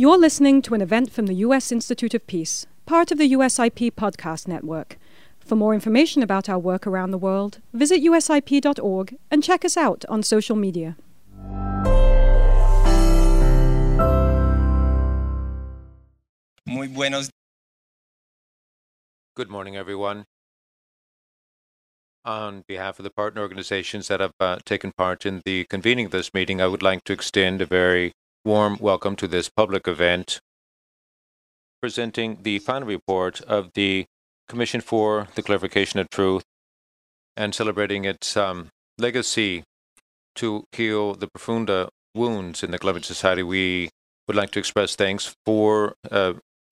You're listening to an event from the US Institute of Peace, part of the USIP podcast network. For more information about our work around the world, visit usip.org and check us out on social media. Good morning, everyone. On behalf of the partner organizations that have taken part in the convening of this meeting, I would like to extend a very warm welcome to this public event presenting the final report of the Commission for the Clarification of Truth and celebrating its legacy to heal the profunda wounds in the Colombian society. We would like to express thanks for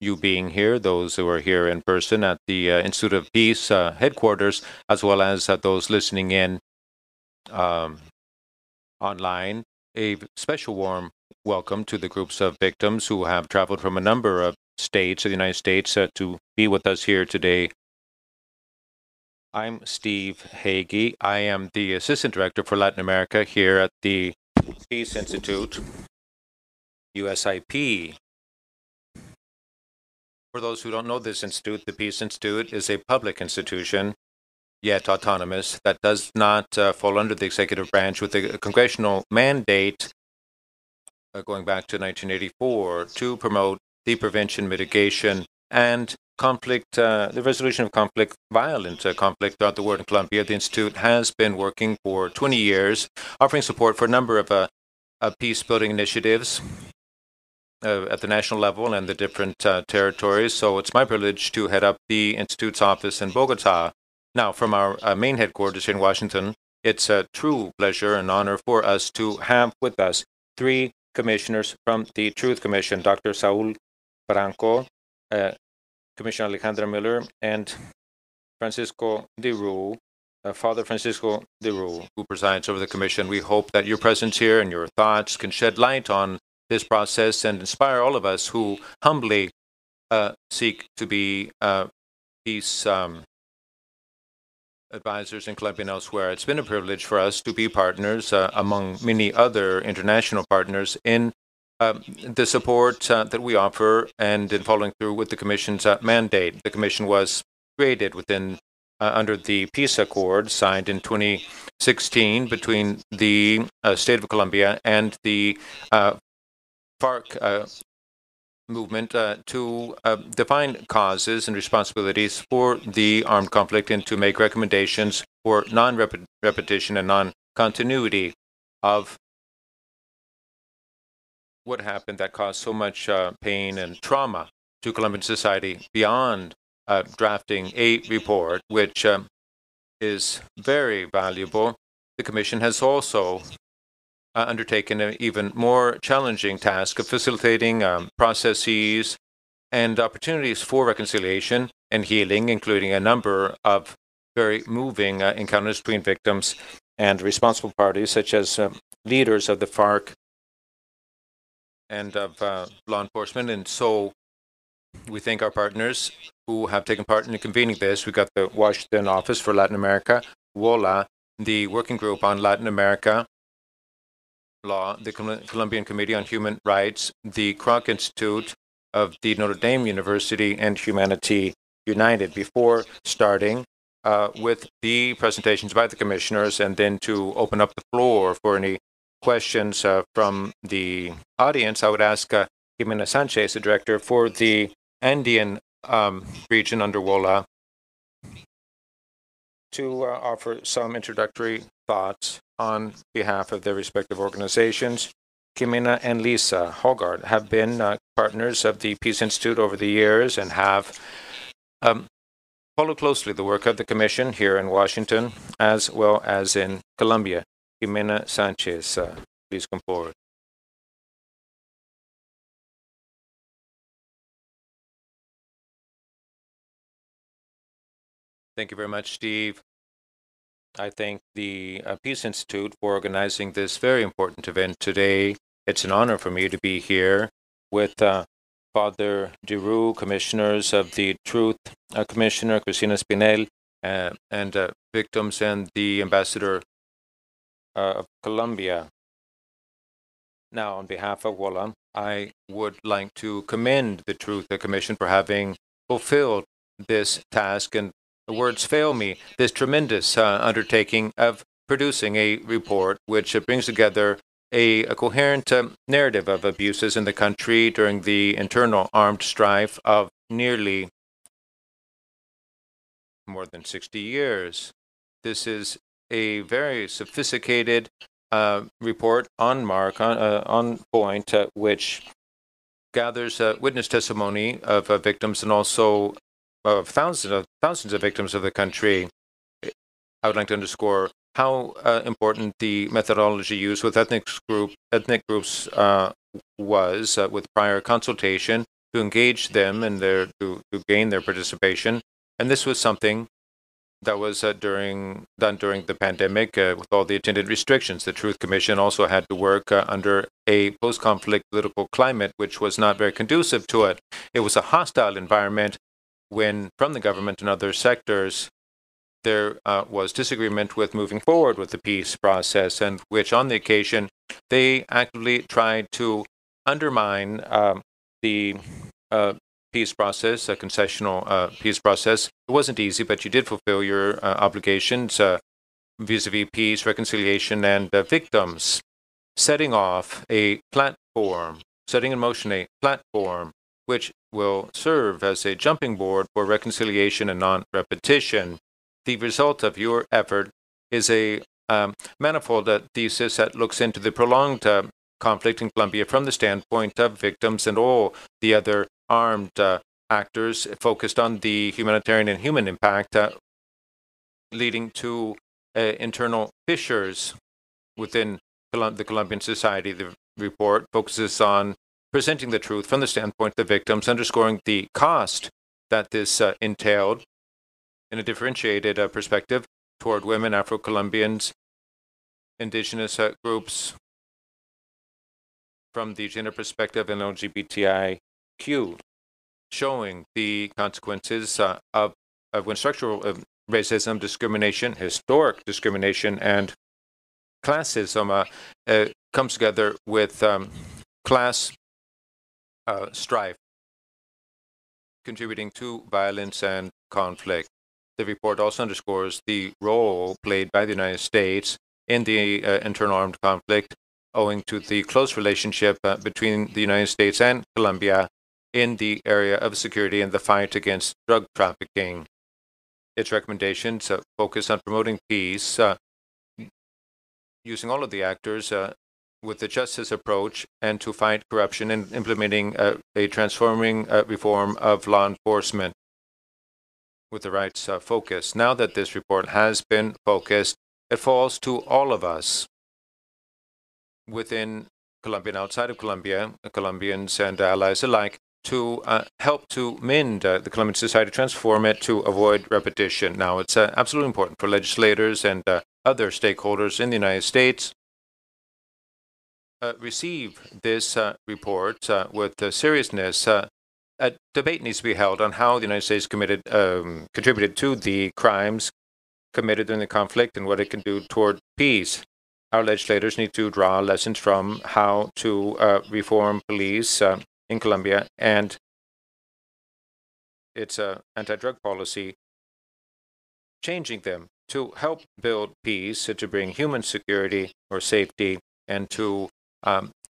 you being here, those who are here in person at the Institute of Peace headquarters, as well as those listening in online. A special warm welcome to the groups of victims who have traveled from a number of states of the United States to be with us here today. I'm Steve Hagee. I am the Assistant Director for Latin America here at the Peace Institute, USIP. For those who don't know this institute, the Peace Institute is a public institution, yet autonomous, that does not fall under the executive branch with a congressional mandate going back to 1984 to promote the prevention, mitigation, and conflict, the resolution of conflict, violent conflict throughout the world. In Colombia, the Institute has been working for 20 years, offering support for a number of peace-building initiatives at the national level and the different territories. So it's my privilege to head up the Institute's office in Bogota. Now, from our main headquarters here in Washington, it's a true pleasure and honor for us to have with us three commissioners from the Truth Commission, Dr. Saul Franco, Commissioner Alejandra Miller, and Francisco De Roux, Father Francisco De Roux, who presides over the Commission. We hope that your presence here and your thoughts can shed light on this process and inspire all of us who humbly seek to be peace advisors in Colombia and elsewhere. It's been a privilege for us to be partners among many other international partners in the support that we offer and in following through with the Commission's mandate. The Commission was created within under the Peace Accord signed in 2016 between the State of Colombia and the FARC movement to define causes and responsibilities for the armed conflict and to make recommendations for non-repetition and non-continuity of what happened that caused so much pain and trauma to Colombian society beyond drafting a report, which is very valuable. The Commission has also undertaken an even more challenging task of facilitating processes and opportunities for reconciliation and healing, including a number of very moving encounters between victims and responsible parties, such as leaders of the FARC and of law enforcement. And so we thank our partners who have taken part in convening this. We've got the Washington Office for Latin America, WOLA, the Working Group on Latin America Law, the Colombian Committee on Human Rights, the Kroc Institute of the Notre Dame University, and Humanity United. Before starting with the presentations by the commissioners and then to open up the floor for any questions from the audience, I would ask Gimena Sánchez, the director for the Andean region under WOLA, to offer some introductory thoughts on behalf of their respective organizations. Gimena and Lisa Hoggard have been partners of the Peace Institute over the years and have followed closely the work of the Commission here in Washington as well as in Colombia. Gimena Sánchez, please come forward. Thank you very much, Steve. I thank the Peace Institute for organizing this very important event today. It's an honor for me to be here with Father De Roux, commissioners of the Truth Commissioner, Cristina Espinel, and victims, and the Ambassador of Colombia. Now, on behalf of WOLA, I would like to commend the Truth Commission for having fulfilled this task, and the words fail me, this tremendous undertaking of producing a report which brings together a coherent narrative of abuses in the country during the internal armed strife of nearly more than 60 years. This is a very sophisticated report on point, which gathers witness testimony of victims and also of thousands of victims of the country. I would like to underscore how important the methodology used with ethnic groups was, with prior consultation to engage them and to gain their participation, and this was something that was done during the pandemic with all the attendant restrictions. The Truth Commission also had to work under a post-conflict political climate, which was not very conducive to it. It was a hostile environment when, from the government and other sectors, there was disagreement with moving forward with the peace process, and which, on the occasion, they actively tried to undermine the peace process, a concessional peace process. It wasn't easy, but you did fulfill your obligations vis-a-vis peace, reconciliation, and victims, setting in motion a platform which will serve as a jumping board for reconciliation and non-repetition. The result of your effort is a manifold thesis that looks into the prolonged conflict in Colombia from the standpoint of victims and all the other armed actors, focused on the humanitarian and human impact, leading to internal fissures within the Colombian society. The report focuses on presenting the truth from the standpoint of the victims, underscoring the cost that this entailed in a differentiated perspective toward women, Afro-Colombians, indigenous groups, from the gender perspective, and LGBTI. Showing the consequences of when structural racism, discrimination, historic discrimination, and classism comes together with class strife, contributing to violence and conflict. The report also underscores the role played by the United States in the internal armed conflict, owing to the close relationship between the United States and Colombia in the area of security and the fight against drug trafficking. Its recommendations focus on promoting peace, using all of the actors with the justice approach, and to fight corruption and implementing a transforming reform of law enforcement with the rights focus. Now that this report has been focused, it falls to all of us within Colombia and outside of Colombia, Colombians and allies alike, to help to mend the Colombian society, transform it to avoid repetition. Now, it's absolutely important for legislators and other stakeholders in the United States receive this report with seriousness. A debate needs to be held on how the United States contributed to the crimes committed in the conflict and what it can do toward peace. Our legislators need to draw lessons from how to reform police in Colombia and its anti-drug policy, changing them to help build peace, to bring human security or safety, and to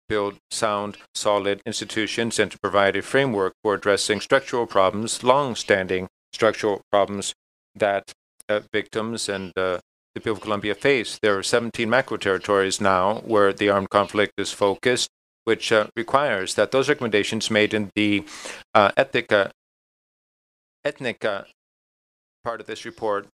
build sound, solid institutions, and to provide a framework for addressing structural problems, long-standing structural problems that victims and the people of Colombia face. There are 17 macro-territories now where the armed conflict is focused, which requires that those recommendations made in the ethnic part of this report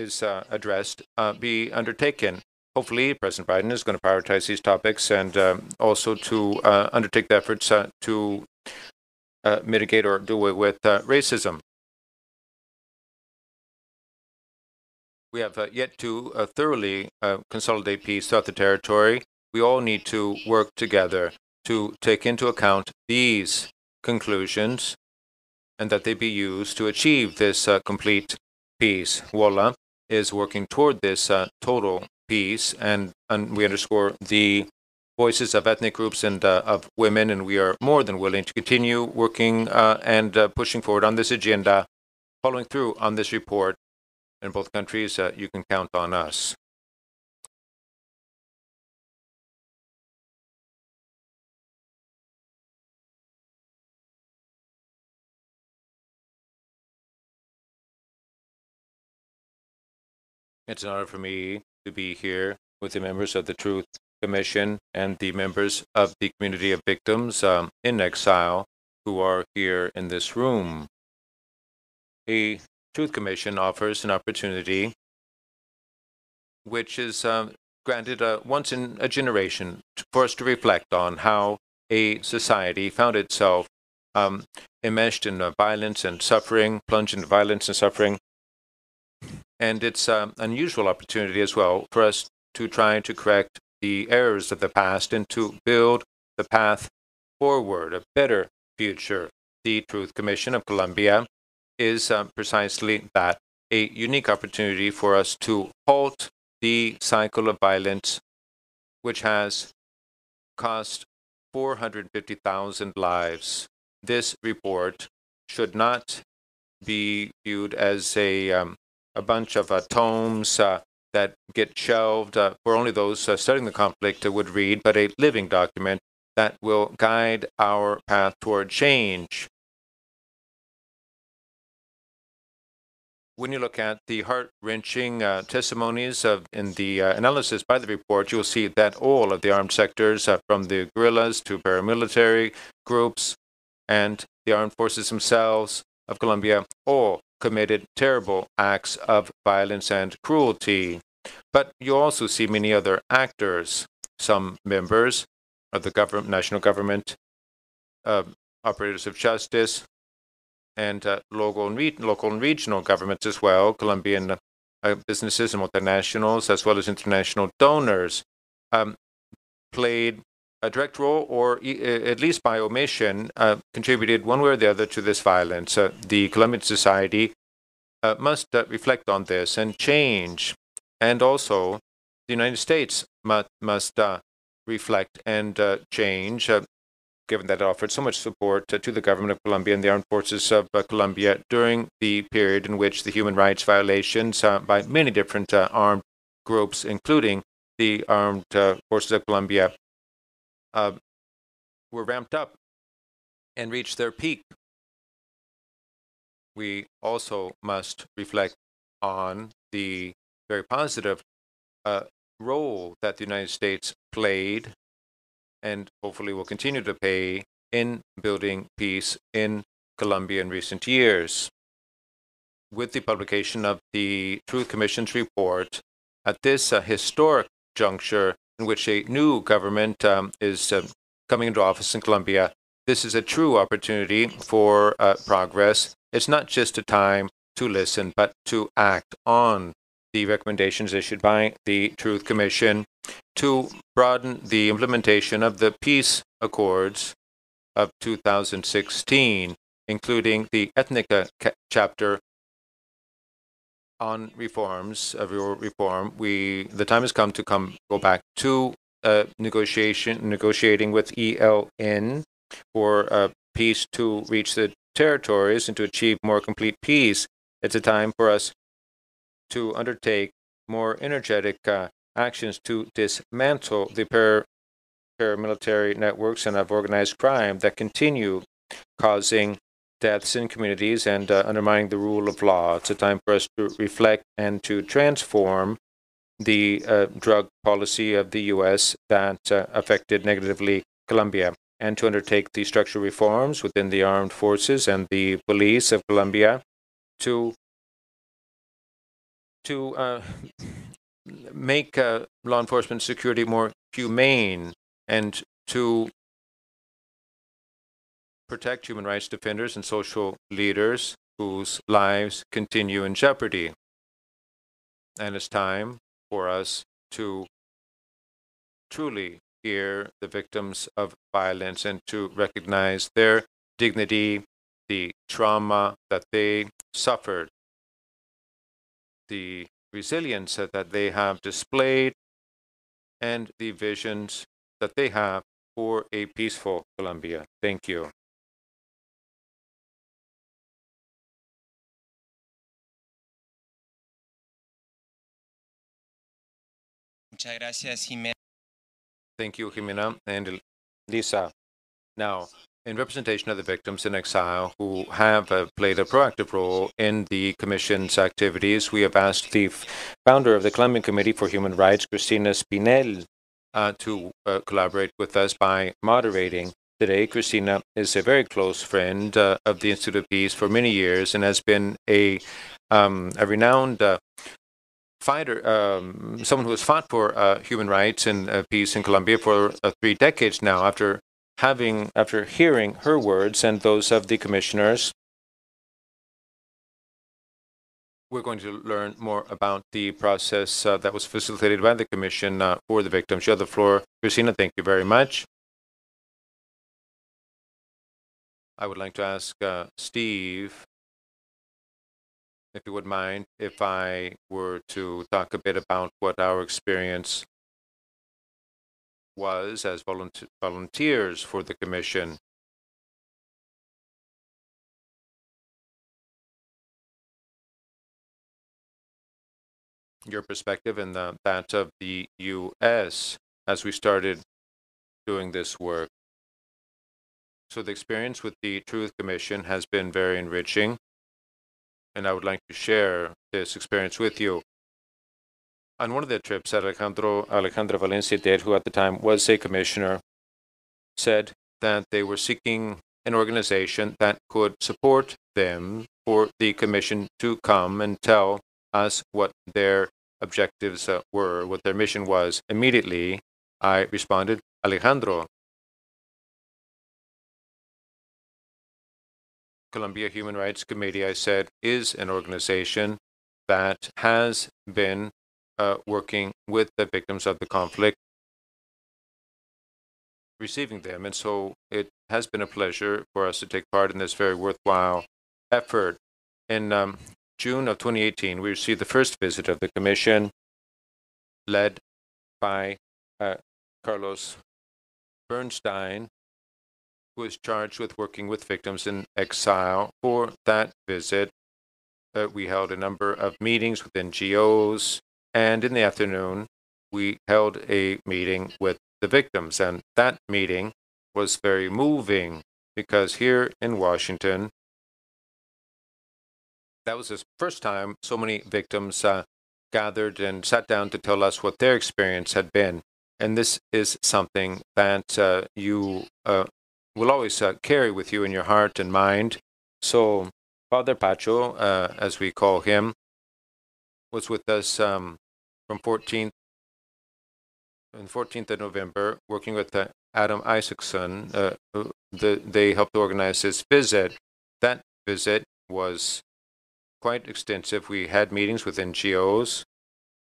is addressed, be undertaken. Hopefully, President Biden is going to prioritize these topics and also to undertake the efforts to mitigate or do away with racism. We have yet to thoroughly consolidate peace throughout the territory. We all need to work together to take into account these conclusions and that they be used to achieve this complete peace. WOLA is working toward this total peace, and we underscore the voices of ethnic groups and of women, and we are more than willing to continue working and pushing forward on this agenda, following through on this report. In both countries, you can count on us. It's an honor for me to be here with the members of the Truth Commission and the members of the community of victims in exile who are here in this room. The Truth Commission offers an opportunity which is granted once in a generation for us to reflect on how a society found itself enmeshed in violence and suffering, plunged into violence and suffering. And it's an unusual opportunity as well for us to try to correct the errors of the past and to build the path forward, a better future. The Truth Commission of Colombia is precisely that, a unique opportunity for us to halt the cycle of violence, which has cost 450,000 lives. This report should not be viewed as a bunch of tomes that get shelved for only those studying the conflict would read, but a living document that will guide our path toward change. When you look at the heart-wrenching testimonies in the analysis by the report, you'll see that all of the armed sectors, from the guerrillas to paramilitary groups and the armed forces themselves of Colombia, all committed terrible acts of violence and cruelty. But you also see many other actors. Some members of the national government, operators of justice, and local and regional governments as well, Colombian businesses and multinationals, as well as international donors, played a direct role, or at least by omission, contributed one way or the other to this violence. The Colombian society must reflect on this and change. And also, the United States must reflect and change, given that it offered so much support to the government of Colombia and the armed forces of Colombia during the period in which the human rights violations by many different armed groups, including the armed forces of Colombia, were ramped up and reached their peak. We also must reflect on the very positive role that the United States played and hopefully will continue to play in building peace in Colombia in recent years. With the publication of the Truth Commission's report, at this historic juncture, in which a new government is coming into office in Colombia. This is a true opportunity for progress. It's not just a time to listen, but to act on the recommendations issued by the Truth Commission to broaden the implementation of the peace accords of 2016, including the ethnic chapter on reforms, of your reform. The time has come to go back to negotiating with ELN for peace to reach the territories and to achieve more complete peace. It's a time for us to undertake more energetic actions to dismantle the paramilitary networks and of organized crime that continue causing deaths in communities and undermining the rule of law. It's a time for us to reflect and to transform the drug policy of the U.S. that affected negatively Colombia, and to undertake the structural reforms within the armed forces and the police of Colombia to make law enforcement security more humane and to protect human rights defenders and social leaders whose lives continue in jeopardy. And it's time for us to truly hear the victims of violence and to recognize their dignity, the trauma that they suffered, the resilience that they have displayed, and the visions that they have for a peaceful Colombia. Thank you. Muchas gracias, Gimena. Thank you, Gimena and Lisa. Now, in representation of the victims in exile who have played a proactive role in the Commission's activities, we have asked the founder of the Colombian Committee for Human Rights, Cristina Espinel, to collaborate with us by moderating today. Cristina is a very close friend of the Institute of Peace for many years and has been a renowned fighter, someone who has fought for human rights and peace in Colombia for 3 decades now. After hearing her words and those of the commissioners, we're going to learn more about the process that was facilitated by the Commission for the victims. You have the floor, Cristina. Thank you very much. I would like to ask Steve, if you would mind, if I were to talk a bit about what our experience was as volunteers for the Commission. Your perspective and that of the U.S. as we started doing this work. So the experience with the Truth Commission has been very enriching, and I would like to share this experience with you. On one of the trips that Alejandro Valencia did, who at the time was a commissioner, said that they were seeking an organization that could support them for the Commission to come and tell us what their objectives were, what their mission was. Immediately, I responded, Alejandro, Colombia Human Rights Committee, I said, is an organization that has been working with the victims of the conflict, receiving them. And so it has been a pleasure for us to take part in this very worthwhile effort. In June of 2018, we received the first visit of the Commission, led by Carlos Bernstein, who is charged with working with victims in exile. For that visit, we held a number of meetings with NGOs, and in the afternoon, we held a meeting with the victims. And that meeting was very moving because here in Washington, that was the first time so many victims gathered and sat down to tell us what their experience had been. And this is something that you will always carry with you in your heart and mind. So Father Pacho, as we call him, was with us from 14th of November, working with Adam Isaacson. They helped organize this visit. That visit was quite extensive. We had meetings with NGOs,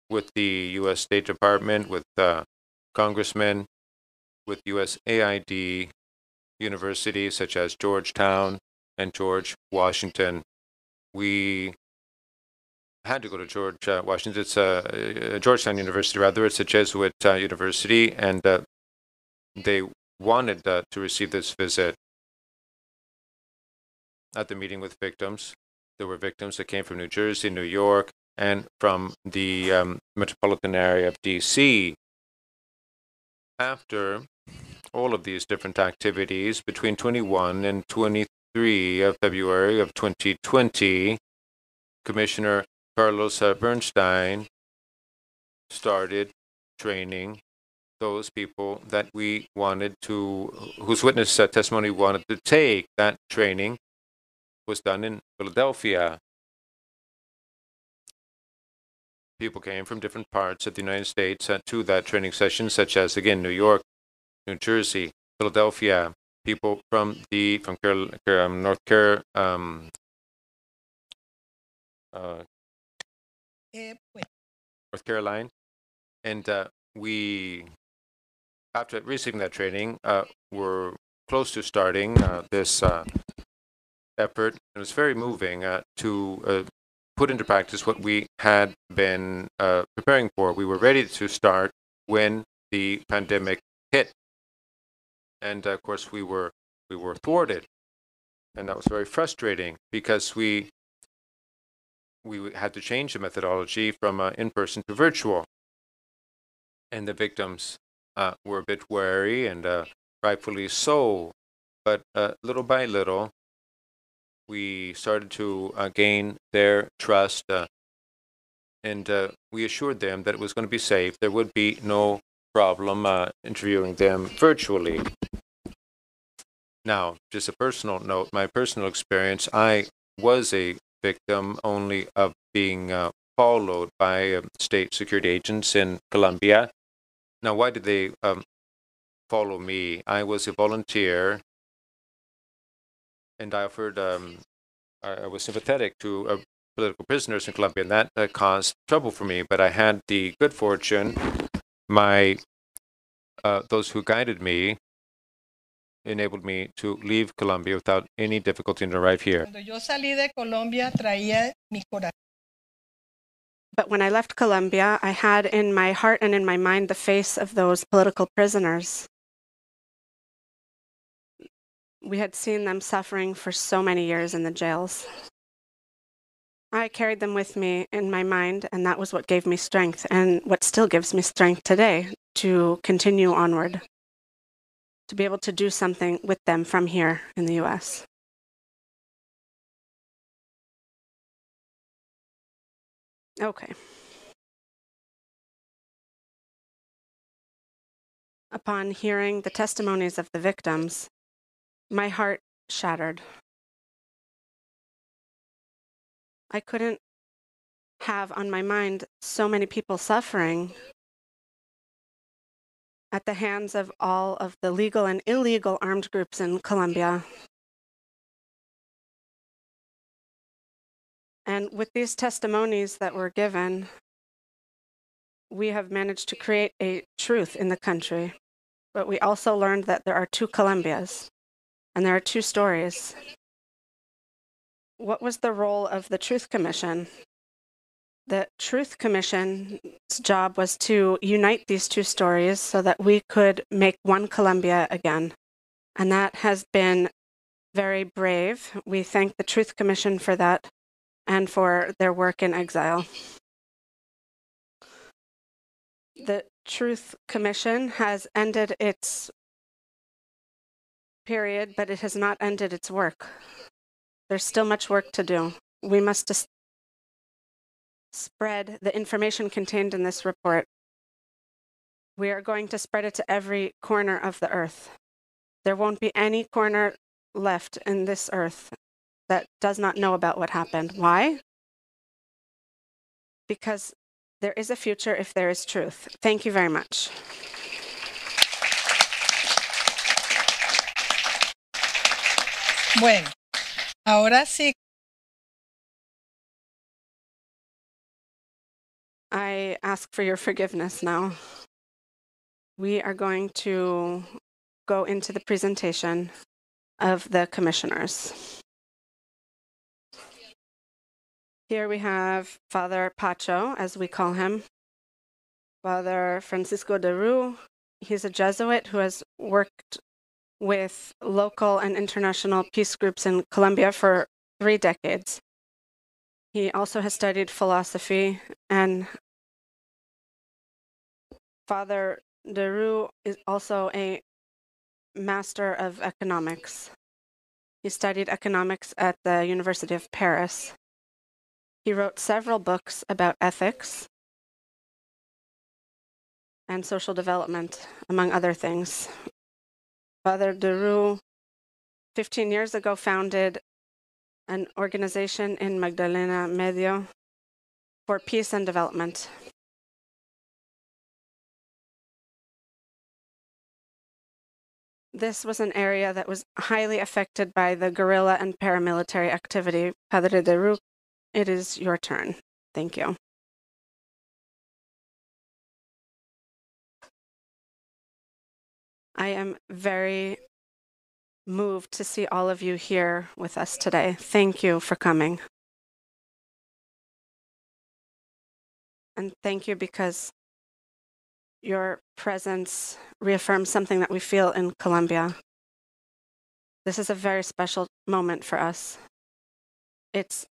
with the U.S. State Department, with congressmen, with USAID, universities such as Georgetown and George Washington. We had to go to Washington. It's Georgetown University, rather. It's a Jesuit university, and they wanted to receive this visit. At the meeting with victims, there were victims that came from New Jersey, New York, and from the metropolitan area of D.C. After all of these different activities, between 21 and 23 of February of 2020, Commissioner Carlos Bernstein started training those people that we wanted to, whose witness testimony we wanted to take. That training was done in Philadelphia. People came from different parts of the United States to that training session, such as, again, New York, New Jersey, Philadelphia. People from North Carolina, North Carolina, and we, after receiving that training, were close to starting this effort. It was very moving to put into practice what we had been preparing for. We were ready to start when the pandemic hit. And of course, we were thwarted, and that was very frustrating because we had to change the methodology from in-person to virtual. And the victims were a bit wary, and rightfully so. But little by little, we started to gain their trust, and we assured them that it was going to be safe. There would be no problem interviewing them virtually. Now, just a personal note, my personal experience, I was a victim only of being followed by state security agents in Colombia. Now, why did they follow me? I was a volunteer, and I offered, I was sympathetic to political prisoners in Colombia, and that caused trouble for me. But I had the good fortune, those who guided me enabled me to leave Colombia without any difficulty and arrive here. But when I left Colombia, I had in my heart and in my mind the face of those political prisoners. We had seen them suffering for so many years in the jails. I carried them with me in my mind, and that was what gave me strength, and what still gives me strength today to continue onward, to be able to do something with them from here in the U.S. Okay. Upon hearing the testimonies of the victims, my heart shattered. I couldn't have on my mind so many people suffering at the hands of all of the legal and illegal armed groups in Colombia. And with these testimonies that were given, we have managed to create a truth in the country. But we also learned that there are two Colombias, and there are two stories. What was the role of the Truth Commission? The Truth Commission's job was to unite these two stories so that we could make one Colombia again. And that has been very brave. We thank the Truth Commission for that and for their work in exile. The Truth Commission has ended its period, but it has not ended its work. There's still much work to do. We must spread the information contained in this report. We are going to spread it to every corner of the earth. There won't be any corner left in this earth that does not know about what happened. Why? Because there is a future if there is truth. Thank you very much. Bueno. Ahora sí. I ask for your forgiveness now. We are going to go into the presentation of the commissioners. Here we have Father Pacho, as we call him, Father Francisco De Roux. He's a Jesuit who has worked with local and international peace groups in Colombia for 3 decades. He also has studied philosophy, and Father De Roux is also a master of economics. He studied economics at the University of Paris. He wrote several books about ethics and social development, among other things. Father De Roux, 15 years ago, founded an organization in Magdalena Medio for peace and development. This was an area that was highly affected by the guerrilla and paramilitary activity. Padre De Roux, it is your turn. Thank you. I am very moved to see all of you here with us today. Thank you for coming. And thank you because Your presence reaffirms something that we feel in Colombia. This is a very special moment for us. It's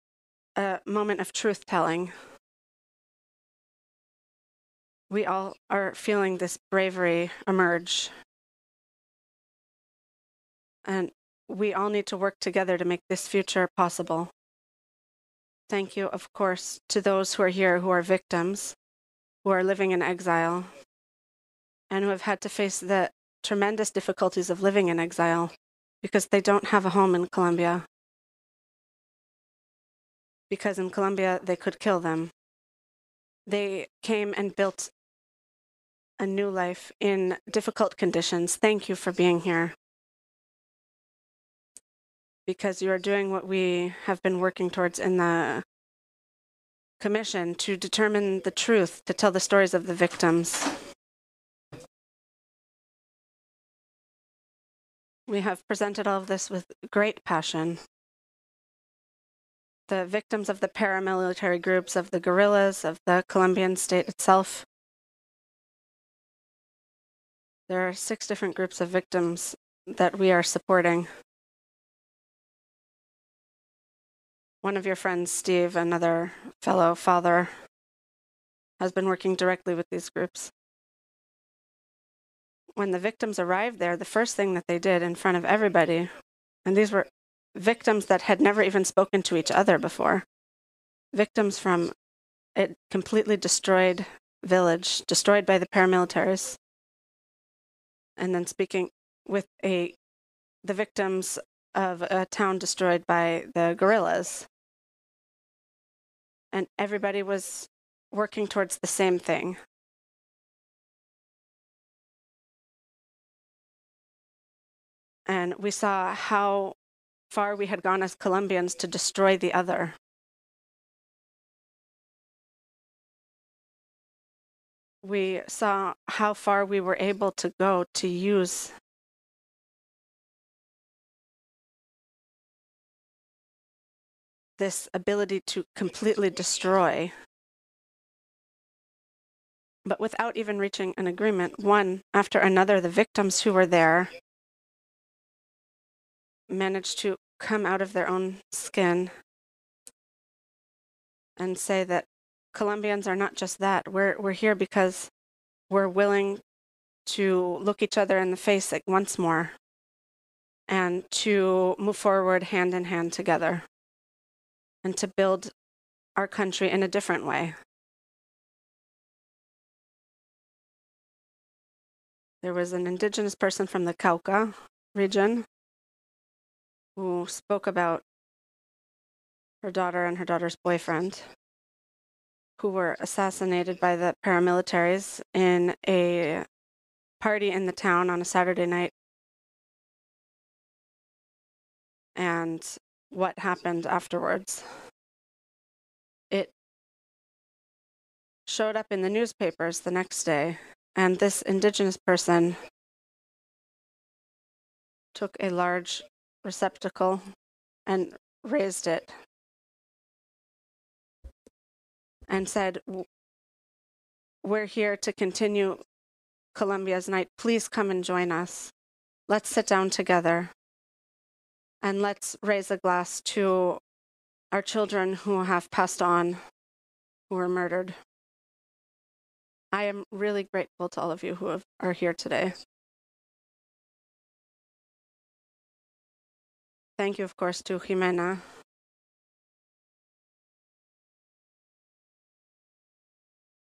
a moment of truth-telling. We all are feeling this bravery emerge. And we all need to work together to make this future possible. Thank you, of course, to those who are here who are victims, who are living in exile, and who have had to face the tremendous difficulties of living in exile because they don't have a home in Colombia. Because in Colombia, they could kill them. They came and built a new life in difficult conditions. Thank you for being here, because you are doing what we have been working towards in the Commission, to determine the truth, to tell the stories of the victims. We have presented all of this with great passion. The victims of the paramilitary groups, of the guerrillas, of the Colombian state itself. There are 6 different groups of victims that we are supporting. One of your friends, Steve, another fellow father, has been working directly with these groups. When the victims arrived there, the first thing that they did in front of everybody, and these were victims that had never even spoken to each other before, victims from a completely destroyed village, destroyed by the paramilitaries, and then speaking with the victims of a town destroyed by the guerrillas. And everybody was working towards the same thing. And we saw how far we had gone as Colombians to destroy the other. We saw how far we were able to go to use this ability to completely destroy, but without even reaching an agreement. One after another, the victims who were there managed to come out of their own skin and say that Colombians are not just that. We're here because we're willing to look each other in the face once more and to move forward hand in hand together, and to build our country in a different way. There was an indigenous person from the Cauca region who spoke about her daughter and her daughter's boyfriend, who were assassinated by the paramilitaries in a party in the town on a Saturday night. And what happened afterwards, it showed up in the newspapers the next day, and this indigenous person took a large receptacle and raised it and said, "We're here to continue Colombia's night. Please come and join us. Let's sit down together. And let's raise a glass to our children who have passed on, who were murdered." I am really grateful to all of you who are here today. Thank you, of course, to Gimena.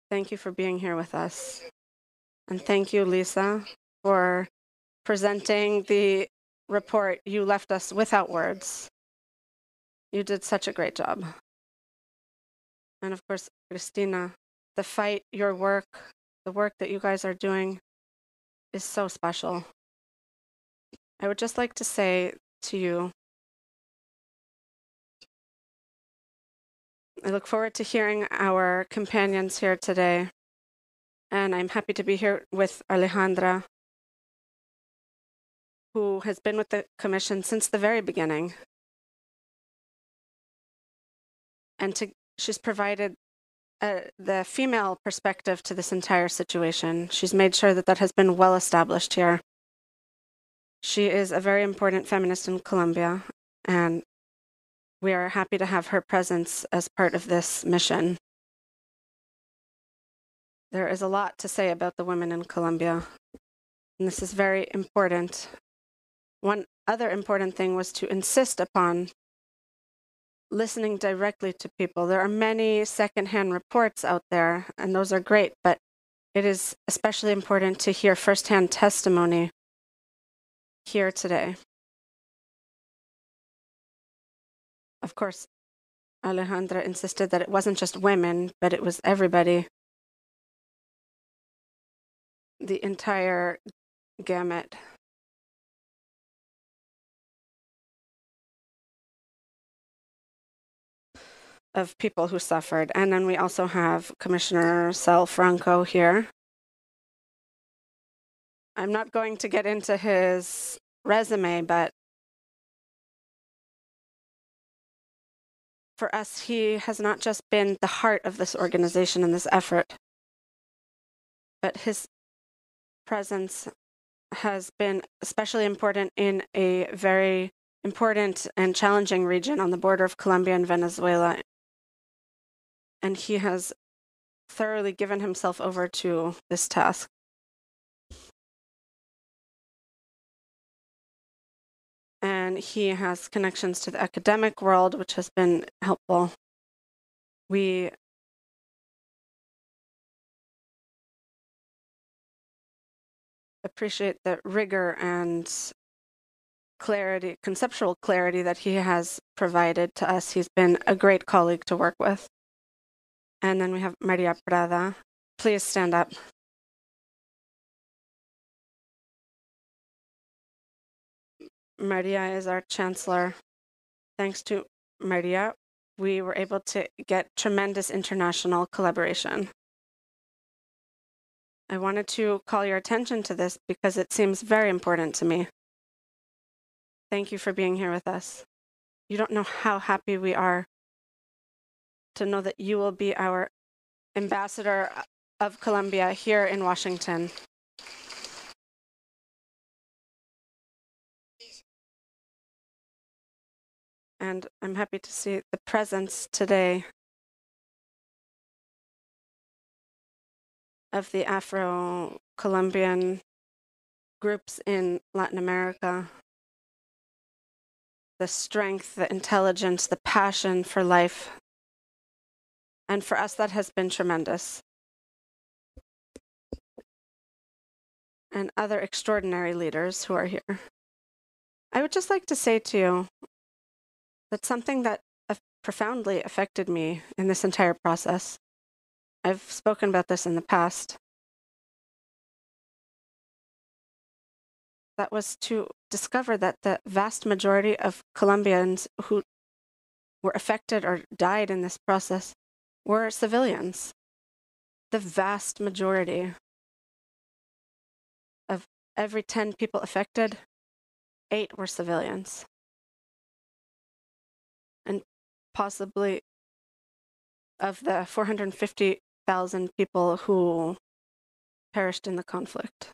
Thank you for being here with us. And thank you, Lisa, for presenting the report. You left us without words. You did such a great job. And of course, Cristina, the fight, your work, the work that you guys are doing is so special. I would just like to say to you, I look forward to hearing our companions here today, and I'm happy to be here with Alejandra, who has been with the Commission since the very beginning. And she's provided the female perspective to this entire situation. She's made sure that that has been well established here. She is a very important feminist in Colombia, and we are happy to have her presence as part of this mission. There is a lot to say about the women in Colombia, and this is very important. One other important thing was to insist upon listening directly to people. There are many secondhand reports out there, and those are great, but it is especially important to hear firsthand testimony here today. Of course, Alejandra insisted that it wasn't just women, but it was everybody. The entire gamut. Of people who suffered. And then we also have Commissioner Saul Franco here. I'm not going to get into his resume, but for us, he has not just been the heart of this organization and this effort, but his presence has been especially important in a very important and challenging region on the border of Colombia and Venezuela. And he has thoroughly given himself over to this task. And he has connections to the academic world, which has been helpful. We appreciate the rigor and clarity, conceptual clarity that he has provided to us. He's been a great colleague to work with. And then we have Maria Prada. Please stand up. Maria is our chancellor. Thanks to Maria, we were able to get tremendous international collaboration. I wanted to call your attention to this because it seems very important to me. Thank you for being here with us. You don't know how happy we are to know that you will be our ambassador of Colombia here in Washington. And I'm happy to see the presence today of the Afro-Colombian groups in Latin America. The strength, the intelligence, the passion for life. And for us, that has been tremendous. And other extraordinary leaders who are here. I would just like to say to you that something that profoundly affected me in this entire process, I've spoken about this in the past, that was to discover that the vast majority of Colombians who were affected or died in this process were civilians. The vast majority of every 10 people affected, 8 were civilians. And possibly of the 450,000 people who perished in the conflict,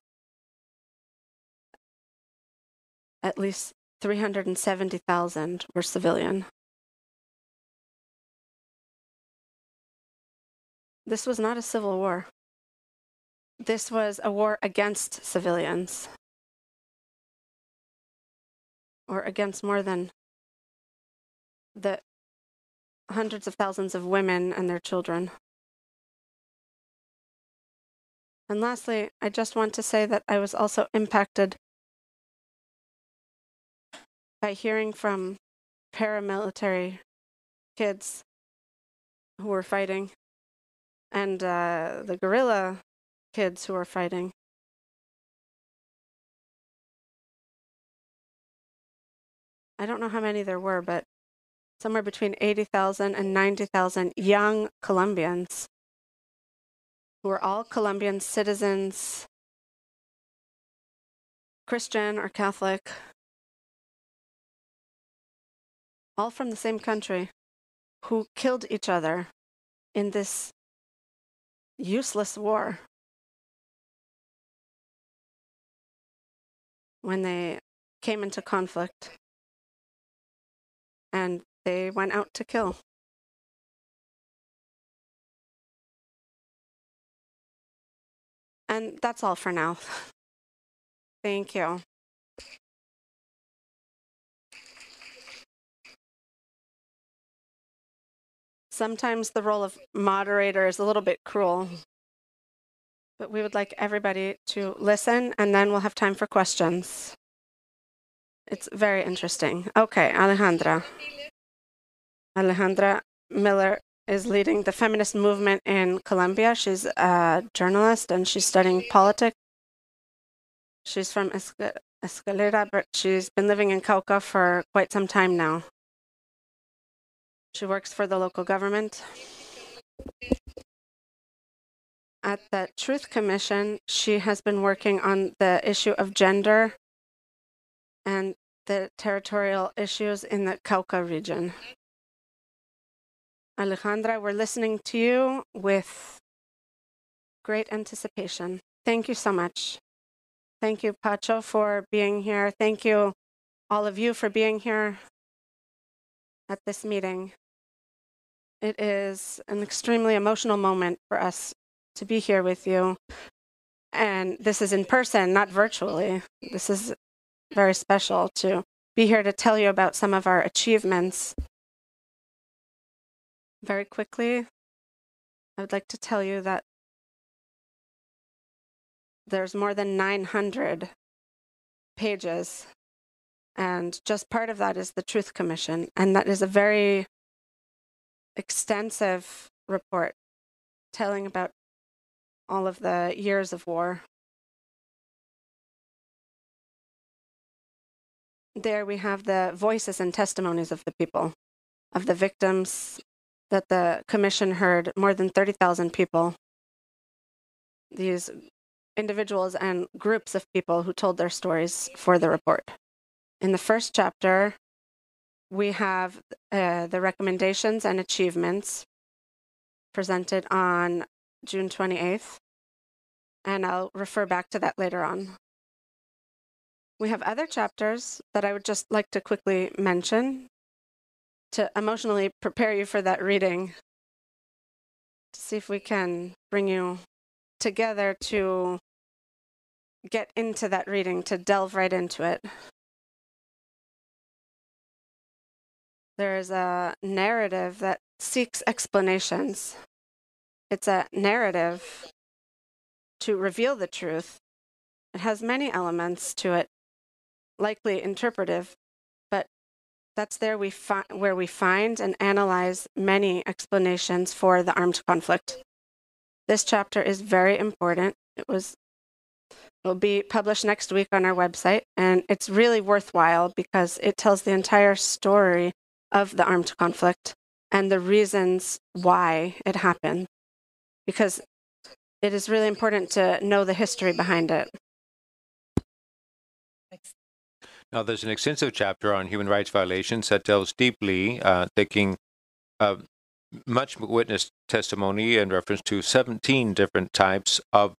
at least 370,000 were civilian. This was not a civil war. This was a war against civilians, or against more than the hundreds of thousands of women and their children. And lastly, I just want to say that I was also impacted by hearing from paramilitary kids who were fighting, and the guerrilla kids who are fighting. I don't know how many there were, but somewhere between 80,000 and 90,000 young Colombians who were all Colombian citizens, Christian or Catholic, all from the same country, who killed each other in this useless war. When they came into conflict and they went out to kill. And that's all for now. Thank you. Sometimes the role of moderator is a little bit cruel, but we would like everybody to listen, and then we'll have time for questions. It's very interesting. Okay, Alejandra. Alejandra Miller is leading the feminist movement in Colombia. She's a journalist, and she's studying politics. She's from Escalera, but she's been living in Cauca for quite some time now. She works for the local government. At the Truth Commission, she has been working on the issue of gender and the territorial issues in the Cauca region. Alejandra, we're listening to you with great anticipation. Thank you so much. Thank you, Pacho, for being here. Thank you, all of you, for being here at this meeting. It is an extremely emotional moment for us to be here with you. And this is in person, not virtually. This is very special to be here to tell you about some of our achievements. Very quickly, I would like to tell you that there's more than 900 pages, and just part of that is the Truth Commission, and that is a very extensive report telling about all of the years of war. There we have the voices and testimonies of the people, of the victims that the Commission heard, more than 30,000 people. These individuals and groups of people who told their stories for the report. In the first chapter, we have the recommendations and achievements presented on June 28th, and I'll refer back to that later on. We have other chapters that I would just like to quickly mention to emotionally prepare you for that reading, to see if we can bring you together to get into that reading, to delve right into it. There is a narrative that seeks explanations. It's a narrative to reveal the truth. It has many elements to it, likely interpretive, but that's there where we find and analyze many explanations for the armed conflict. This chapter is very important. It will be published next week on our website, and it's really worthwhile because it tells the entire story of the armed conflict and the reasons why it happened, because it is really important to know the history behind it. Now, there's an extensive chapter on human rights violations that delves deeply, taking much witness testimony in reference to 17 different types of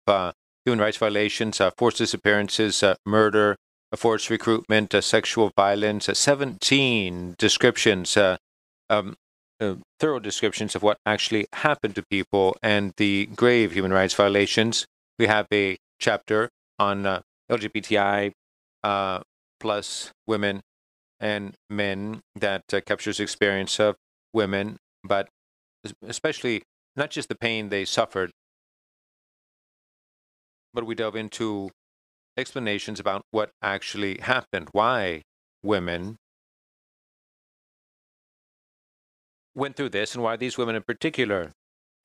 human rights violations, forced disappearances, murder, forced recruitment, sexual violence, 17 descriptions, thorough descriptions of what actually happened to people and the grave human rights violations. We have a chapter on LGBTI plus women and men that captures the experience of women, but especially not just the pain they suffered, but we delve into explanations about what actually happened, why women went through this, and why these women in particular.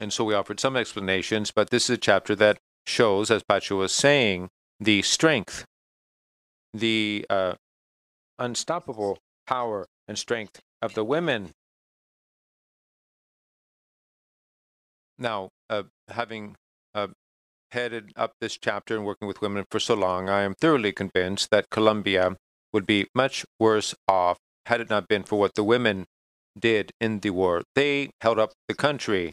And so we offered some explanations, but this is a chapter that shows, as Pacho was saying, the strength, the unstoppable power and strength of the women. Now, having headed up this chapter and working with women for so long, I am thoroughly convinced that Colombia would be much worse off had it not been for what the women did in the war. They held up the country.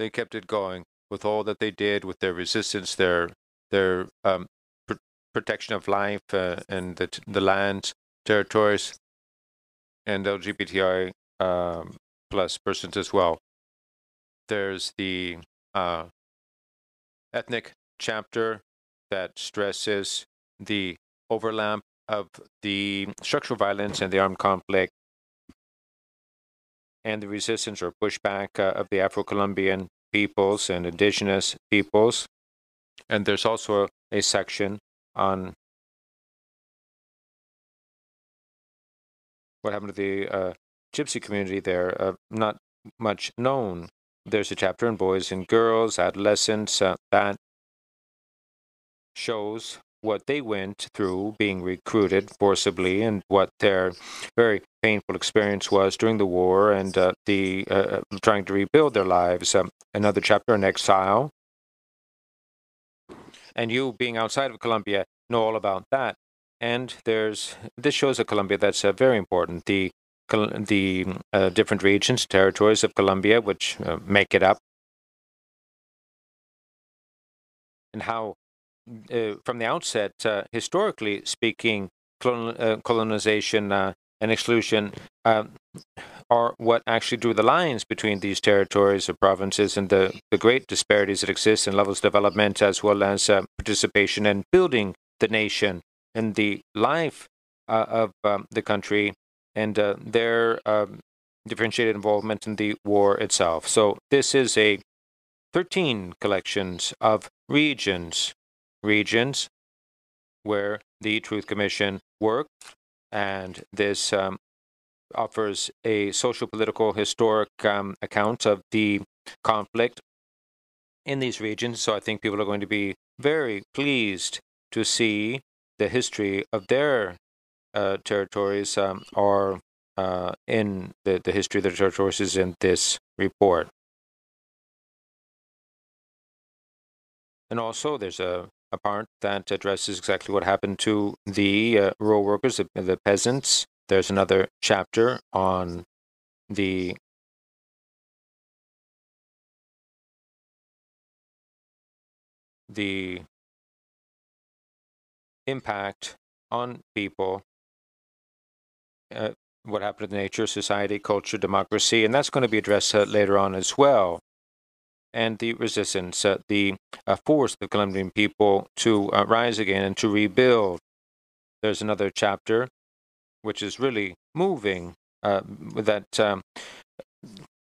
They kept it going with all that they did, with their resistance, their protection of life and the land, territories, and LGBTI plus persons as well. There's the ethnic chapter that stresses the overlap of the structural violence and the armed conflict and the resistance or pushback of the Afro-Colombian peoples and indigenous peoples. And there's also a section on what happened to the gypsy community there, not much known. There's a chapter on boys and girls, adolescents, that shows what they went through being recruited forcibly and what their very painful experience was during the war and trying to rebuild their lives. Another chapter on exile. And you, being outside of Colombia, know all about that. And this shows a Colombia that's very important. The different regions, territories of Colombia, which make it up, and how, from the outset, historically speaking, colonization and exclusion are what actually drew the lines between these territories or provinces and the great disparities that exist in levels of development as well as participation in building the nation and the life of the country and their differentiated involvement in the war itself. So this is a 13 collections of regions where the Truth Commission worked, and this offers a social, political, historic account of the conflict in these regions. So I think people are going to be very pleased to see the history of their territories in the history of the territories is in this report. And also there's a part that addresses exactly what happened to the rural workers, the peasants. There's another chapter on the impact on people, what happened to nature, society, culture, democracy, and that's going to be addressed later on as well. And the resistance, the force of the Colombian people to rise again and to rebuild. There's another chapter, which is really moving, that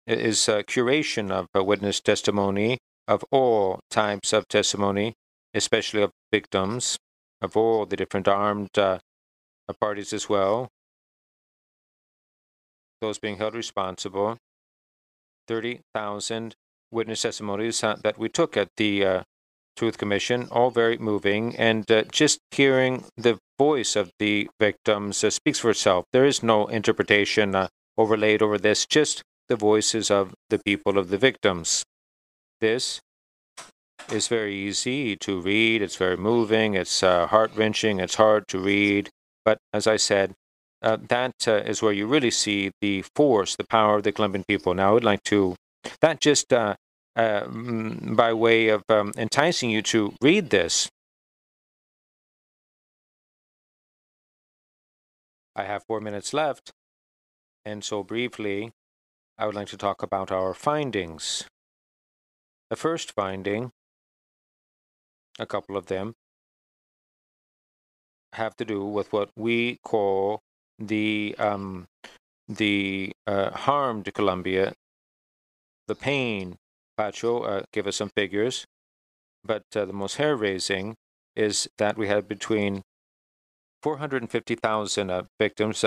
is a curation of witness testimony, of all types of testimony, especially of victims, of all the different armed parties as well, those being held responsible. 30,000 witness testimonies that we took at the Truth Commission, all very moving, and just hearing the voice of the victims speaks for itself. There is no interpretation overlaid over this, just the voices of the people, of the victims. This is very easy to read, it's very moving, it's heart-wrenching, it's hard to read, but as I said, that is where you really see the force, the power of the Colombian people. Now I would like to, that just by way of enticing you to read this. I have 4 minutes left, and so briefly I would like to talk about our findings. The first finding, a couple of them, have to do with what we call the harm to Colombia, the pain. Pacho gave us some figures, but the most hair-raising is that we had between 450,000 victims,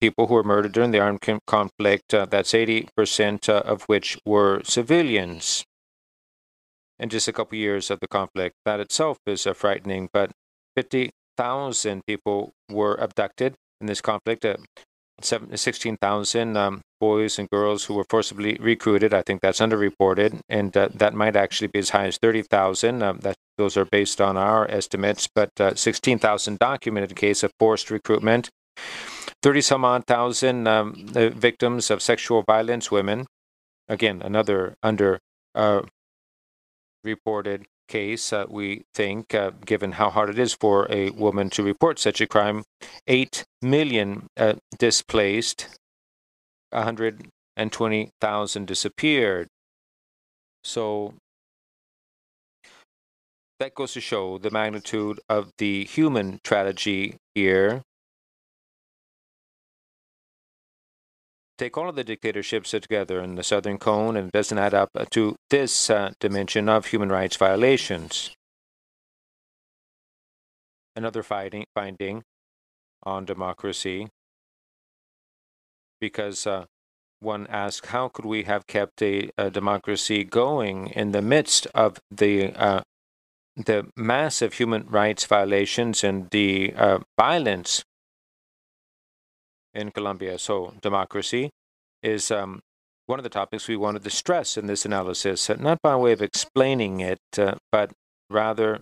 people who were murdered during the armed conflict, that's 80% of which were civilians. In just a couple years of the conflict, that itself is frightening, but 50,000 people were abducted in this conflict, 16,000 boys and girls who were forcibly recruited. I think that's underreported, and that might actually be as high as 30,000. Those are based on our estimates, but 16,000 documented case of forced recruitment, 30-some-odd thousand victims of sexual violence, women, Again, another under-reported case, we think, given how hard it is for a woman to report such a crime. 8 million displaced, 120,000 disappeared. So that goes to show the magnitude of the human tragedy here. Take all of the dictatorships together in the Southern Cone, and it doesn't add up to this dimension of human rights violations. Another finding on democracy, because one asks, how could we have kept a democracy going in the midst of the massive human rights violations and the violence in Colombia? So democracy is one of the topics we wanted to stress in this analysis, not by way of explaining it, but rather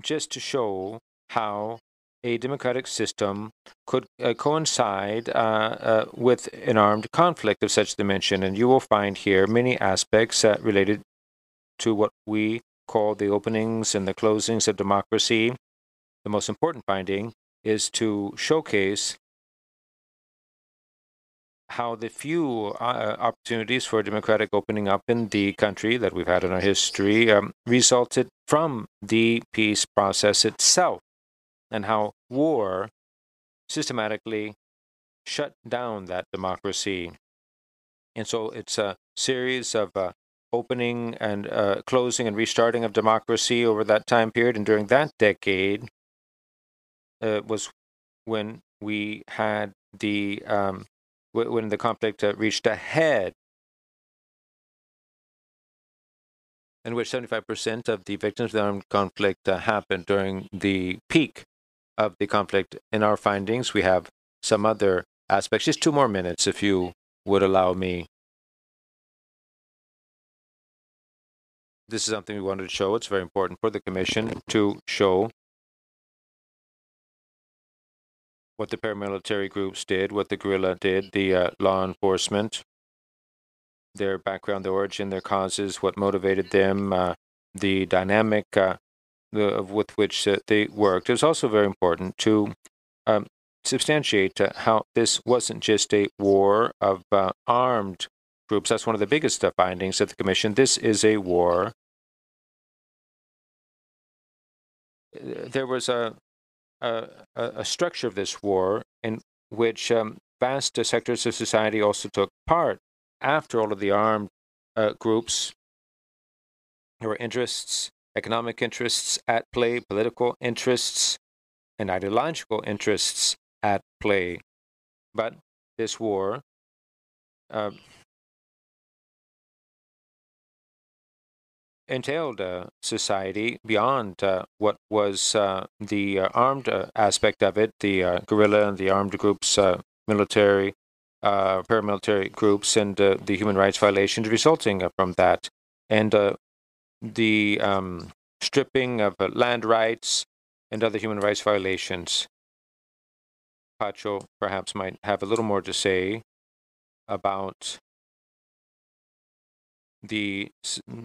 just to show how a democratic system could coincide with an armed conflict of such dimension. And you will find here many aspects related to what we call the openings and the closings of democracy. The most important finding is to showcase how the few opportunities for democratic opening up in the country that we've had in our history resulted from the peace process itself, and how war systematically shut down that democracy. And so it's a series of opening and closing and restarting of democracy over that time period, and during that decade was when we had the when the conflict reached a head, in which 75% of the victims of the armed conflict happened during the peak of the conflict. In our findings, we have some other aspects. Just 2 more minutes, if you would allow me. This is something we wanted to show. It's very important for the Commission to show what the paramilitary groups did, what the guerrilla did, the law enforcement, their background, their origin, their causes, what motivated them, the dynamic with which they worked. It was also very important to substantiate how this wasn't just a war of armed groups. That's one of the biggest findings of the Commission. This is a war. There was a structure of this war in which vast sectors of society also took part. After all of the armed groups, there were interests, economic interests at play, political interests, and ideological interests at play. But this war entailed society beyond what was the armed aspect of it, the guerrilla and the armed groups, military, paramilitary groups, and the human rights violations resulting from that, and the stripping of land rights and other human rights violations. Pacho perhaps might have a little more to say about the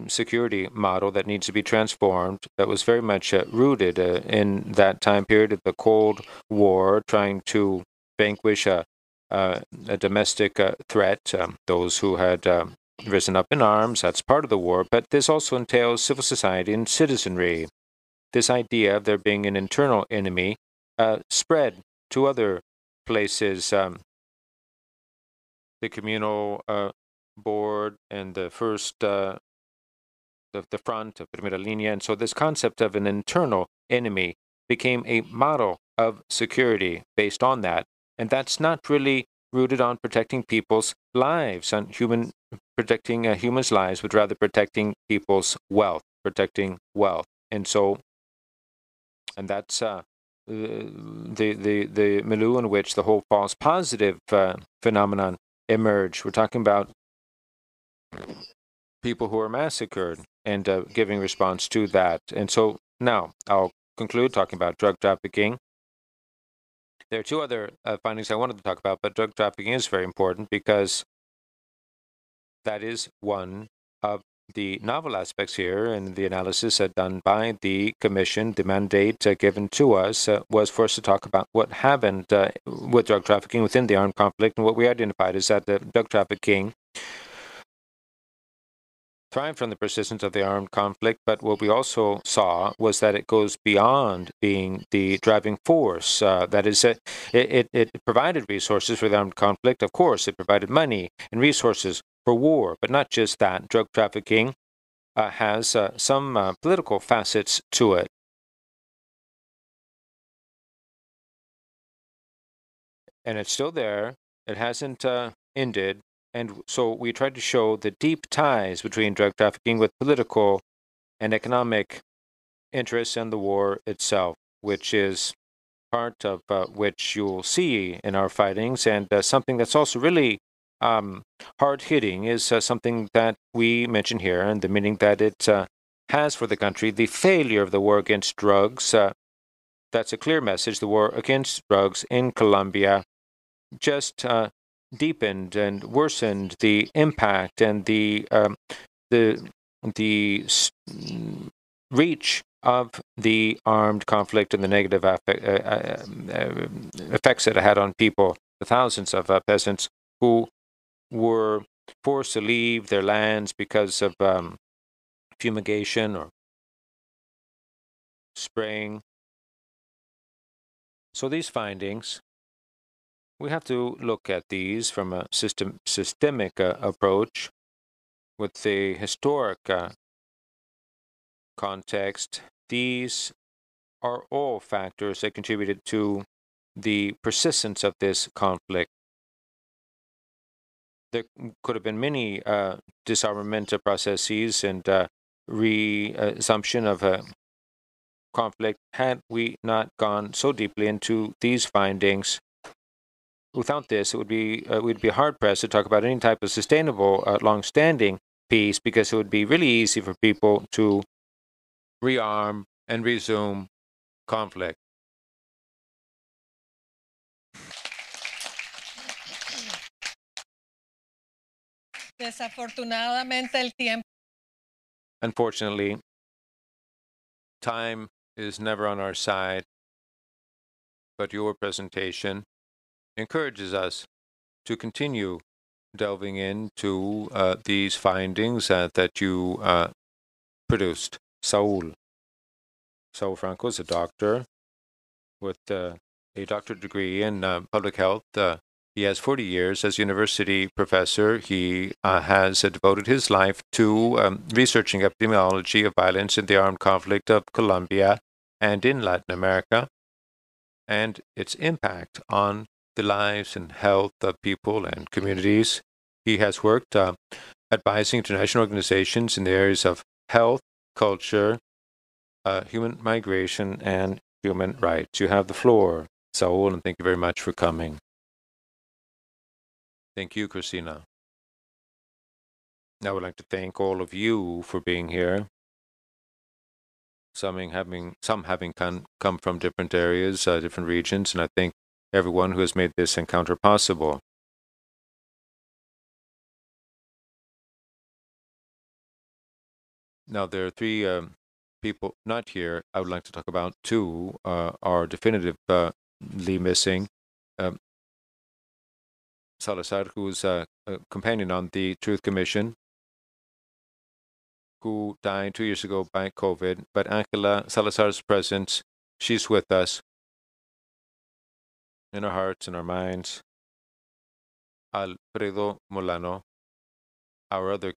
security model that needs to be transformed, that was very much rooted in that time period of the Cold War, trying to vanquish a domestic threat, those who had risen up in arms. That's part of the war, but this also entails civil society and citizenry. This idea of there being an internal enemy spread to other places. The communal board and the first the front of Primera Linea, and so this concept of an internal enemy became a model of security based on that, and that's not really rooted on protecting people's lives, on protecting humans' lives, but rather protecting people's wealth, protecting wealth. And so, and that's the milieu in which the whole false positive phenomenon emerged. We're talking about people who are massacred and giving response to that. And so now I'll conclude talking about drug trafficking. There are 2 other findings I wanted to talk about, but drug trafficking is very important because That is one of the novel aspects here in the analysis done by the Commission. The mandate given to us was for us to talk about what happened with drug trafficking within the armed conflict. And what we identified is that the drug trafficking thrived from the persistence of the armed conflict, but what we also saw was that it goes beyond being the driving force. That is, it provided resources for the armed conflict, of course. It provided money and resources for war, but not just that. Drug trafficking has some political facets to it. And it's still there. It hasn't ended. And so we tried to show the deep ties between drug trafficking with political and economic interests and the war itself, which is part of which you'll see in our findings. And something that's also really hard-hitting is something that we mention here, and the meaning that it has for the country, the failure of the war against drugs. That's a clear message. The war against drugs in Colombia just deepened and worsened the impact and the reach of the armed conflict and the negative effects that it had on people, the thousands of peasants who were forced to leave their lands because of fumigation or spraying. So these findings, we have to look at these from a systemic approach with the historic context. These are all factors that contributed to the persistence of this conflict. There could have been many disarmament processes and resumption of a conflict had we not gone so deeply into these findings. Without this, it would be we'd be hard-pressed to talk about any type of sustainable, long-standing peace, because it would be really easy for people to rearm and resume conflict. Unfortunately, time is never on our side, but your presentation encourages us to continue delving into these findings that you produced. Saul Franco is a doctor with a doctorate degree in public health. He has 40 years as university professor. He has devoted his life to researching epidemiology of violence in the armed conflict of Colombia and in Latin America and its impact on the lives and health of people and communities. He has worked advising international organizations in the areas of health, culture, human migration, and human rights. You have the floor, Saul, and thank you very much for coming. Thank you, Cristina. I would like to thank all of you for being here. Some having come from different areas, different regions, and I thank everyone who has made this encounter possible. Now, there are three people not here. I would like to talk about two are definitively missing. Salazar, who is a companion on the Truth Commission, who died 2 years ago by COVID. But Angela Salazar's presence, she's with us in our hearts and our minds. Alfredo Molano, our other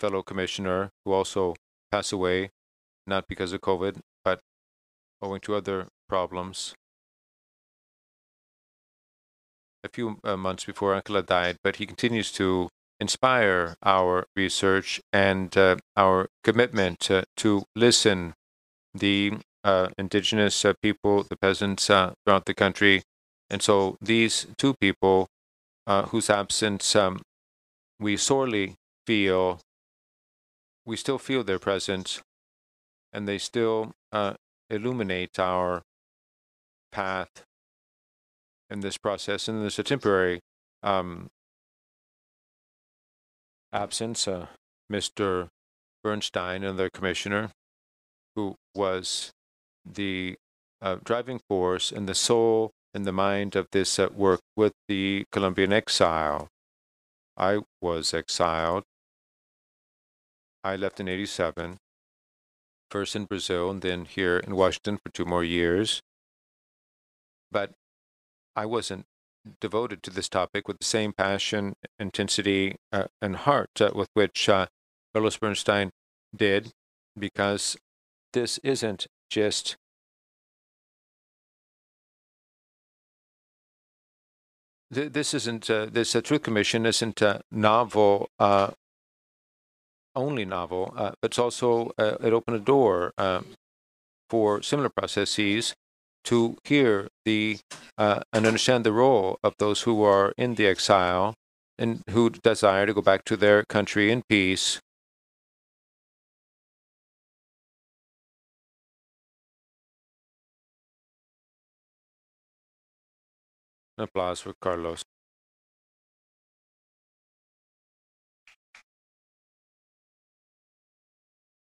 fellow commissioner, who also passed away, not because of COVID, but owing to other problems a few months before Angela died, but he continues to inspire our research and our commitment to listen the indigenous people, the peasants throughout the country. And so these two people whose absence we sorely feel, we still feel their presence, and they still illuminate our path in this process. And there's a temporary absence, Mr. Bernstein and the commissioner, who was the driving force and the soul and the mind of this work with the Colombian exile. I was exiled. I left in '87, first in Brazil and then here in Washington for 2 more years. But I wasn't devoted to this topic with the same passion, intensity, and heart with which Carlos Bernstein did, because this isn't just Truth Commission isn't novel, only novel, but it's also it opened a door for similar processes to hear the and understand the role of those who are in the exile and who desire to go back to their country in peace. An applause for Carlos.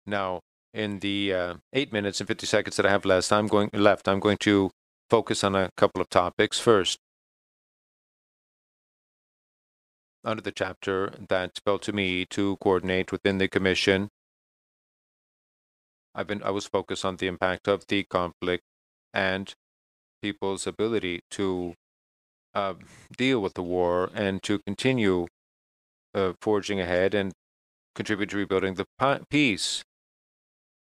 Now, in the 8 minutes and 50 seconds that I have left, I'm going to focus on a couple of topics. First, under the chapter that fell to me to coordinate within the Commission, I was focused on the impact of the conflict and people's ability to deal with the war and to continue forging ahead and contribute to rebuilding the peace.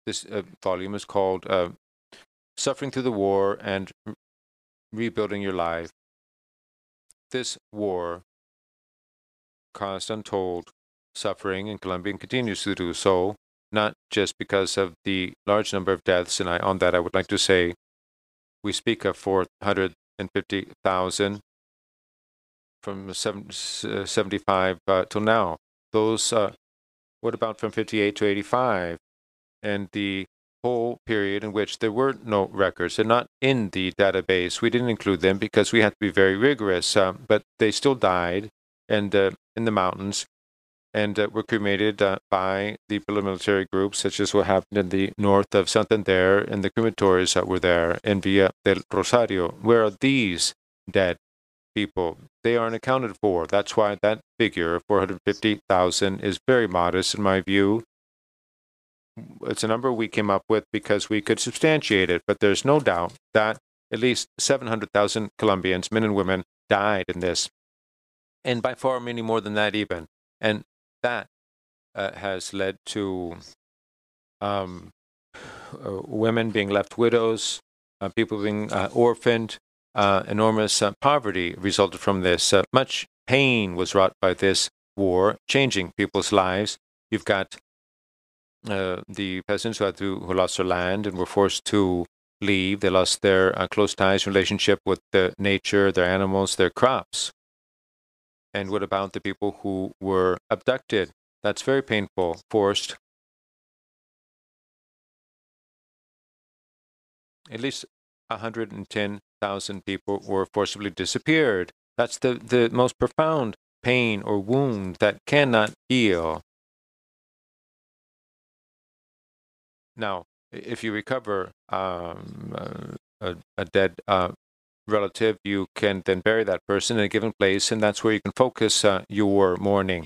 This volume is called Suffering Through the War and Rebuilding Your Life. This war caused untold suffering, and Colombia continues to do so, not just because of the large number of deaths, and on that I would like to say we speak of 450,000 from 75 till now. Those, what about from 58 to 85? And the whole period in which there were no records. They're not in the database. We didn't include them because we had to be very rigorous, but they still died and in the mountains and were cremated by the paramilitary groups, such as what happened in the north of Santander and the crematories that were there in Villa del Rosario. Where are these dead people? They aren't accounted for. That's why that figure, 450,000, is very modest in my view. It's a number we came up with because we could substantiate it, but there's no doubt that at least 700,000 Colombians, men and women, died in this, and by far many more than that even. And that has led to women being left widows, people being orphaned, enormous poverty resulted from this. Much pain was wrought by this war, changing people's lives. You've got the peasants who lost their land and were forced to leave. They lost their close ties, relationship with the nature, their animals, their crops. And what about the people who were abducted? That's very painful. Forced. At least 110,000 people were forcibly disappeared. That's the most profound pain or wound that cannot heal. Now, if you recover a dead relative, you can then bury that person in a given place, and that's where you can focus your mourning.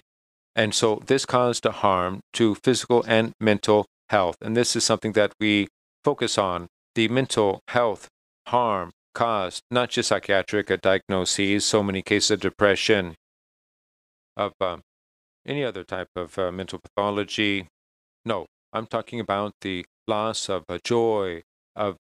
And so this caused a harm to physical and mental health, and this is something that we focus on, the mental health harm caused, not just psychiatric diagnoses, so many cases of depression, of any other type of mental pathology. No. I'm talking about the loss of joy, of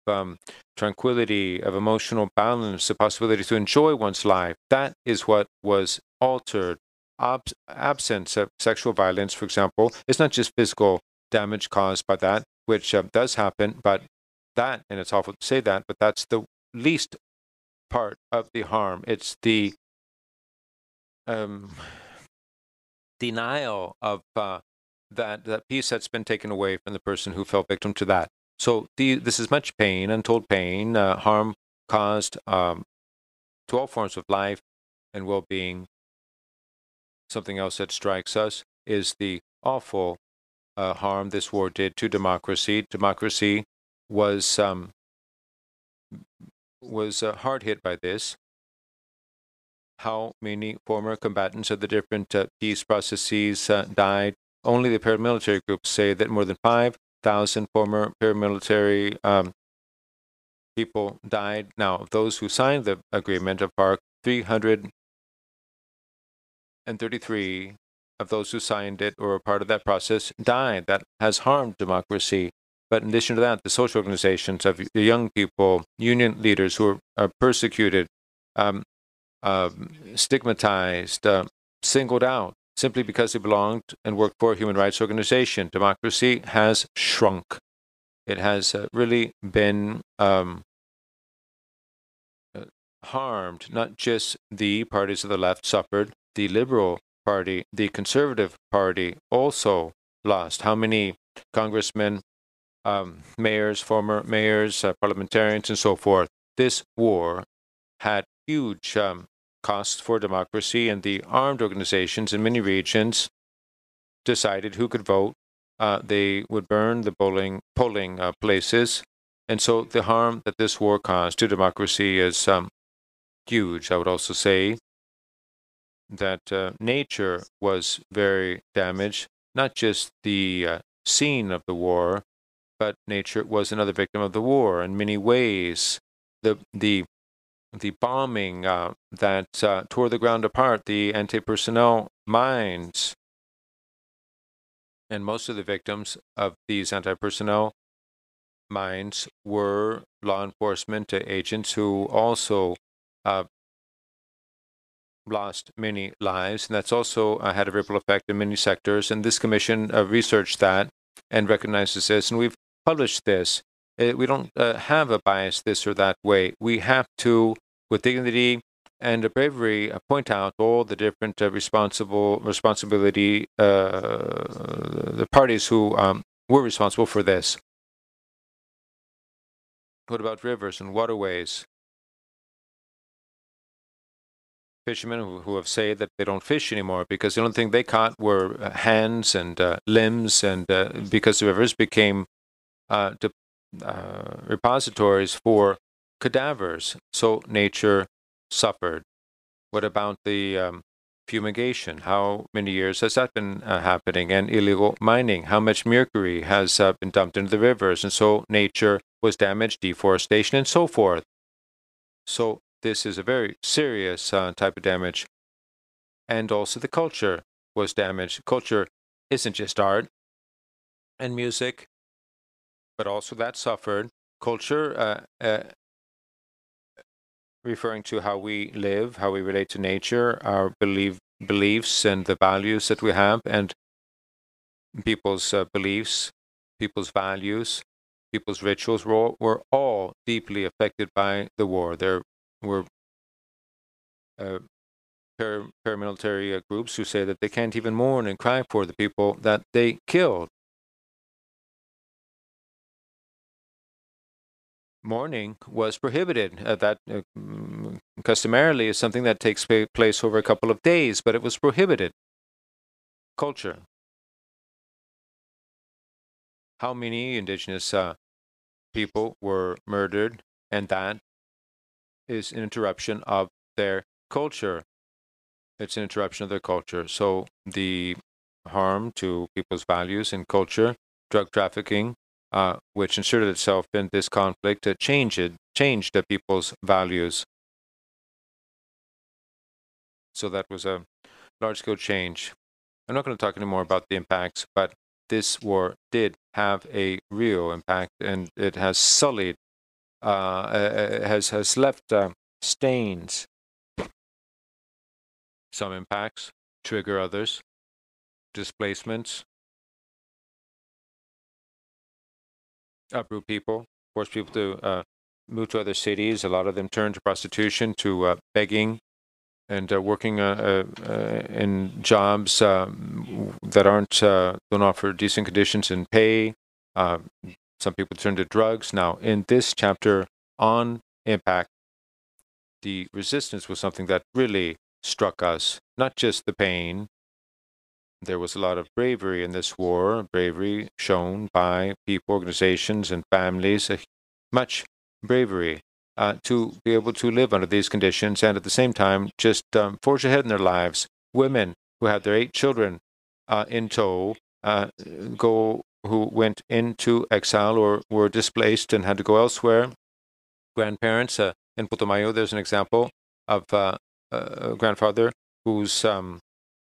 tranquility, of emotional balance, the possibility to enjoy one's life. That is what was altered. Absence of sexual violence, for example. It's not just physical damage caused by that, which does happen, but that, and it's awful to say that, but that's the least part of the harm. It's the denial of that peace that's been taken away from the person who fell victim to that. So this is much pain, untold pain, harm caused to all forms of life and well-being. Something else that strikes us is the awful harm this war did to democracy. Democracy was hard hit by this. How many former combatants of the different peace processes died? Only the paramilitary groups say that more than 5,000 former paramilitary people died. Now, those who signed the agreement of FARC, 333 of those who signed it or were part of that process died. That has harmed democracy. But in addition to that, the social organizations of the young people, union leaders who are persecuted, stigmatized, singled out, simply because they belonged and worked for a human rights organization. Democracy has shrunk. It has really been harmed. Not just the parties of the left suffered. The Liberal Party, the Conservative Party also lost. How many congressmen, mayors, former mayors, parliamentarians, and so forth? This war had huge costs for democracy, and the armed organizations in many regions decided who could vote. They would burn the polling places, and so the harm that this war caused to democracy is huge. I would also say that nature was very damaged, not just the scene of the war, but nature was another victim of the war in many ways. The bombing that tore the ground apart, the anti-personnel mines, and most of the victims of these anti-personnel mines were law enforcement agents who also lost many lives, and that's also had a ripple effect in many sectors. And this commission researched that and recognizes this, and we've published this. We don't have a bias this or that way. We have to, with dignity and bravery, point out all the different responsibility, the parties who were responsible for this. What about rivers and waterways? Fishermen who have said that they don't fish anymore because the only thing they caught were hands and limbs, and because the rivers became repositories for cadavers, so nature suffered. What about the fumigation? How many years has that been happening? And illegal mining? How much mercury has been dumped into the rivers? And so nature was damaged, deforestation, and so forth. So this is a very serious type of damage. And also the culture was damaged. Culture isn't just art and music, but also that suffered. Culture, referring to how we live, how we relate to nature, our beliefs and the values that we have, and people's beliefs, people's values, people's rituals were all deeply affected by the war. There were paramilitary groups who say that they can't even mourn and cry for the people that they killed. Mourning was prohibited. That customarily is something that takes place over a couple of days, but it was prohibited. Culture. How many indigenous people were murdered, and that is an interruption of their culture. It's an interruption of their culture. So the harm to people's values and culture, drug trafficking, which inserted itself in this conflict, changed people's values. So that was a large-scale change. I'm not going to talk anymore about the impacts, but this war did have a real impact, and it has sullied, has left stains. Some impacts trigger others, displacements, uproot people, force people to move to other cities. A lot of them turn to prostitution, to begging, and working in jobs that don't offer decent conditions and pay. Some people turn to drugs. Now, in this chapter on impact, the resistance was something that really struck us, not just the pain, There was a lot of bravery in this war, bravery shown by people, organizations, and families, much bravery to be able to live under these conditions and at the same time just forge ahead in their lives. Women who had their 8 children in tow who went into exile or were displaced and had to go elsewhere. Grandparents in Putumayo, there's an example of a grandfather whose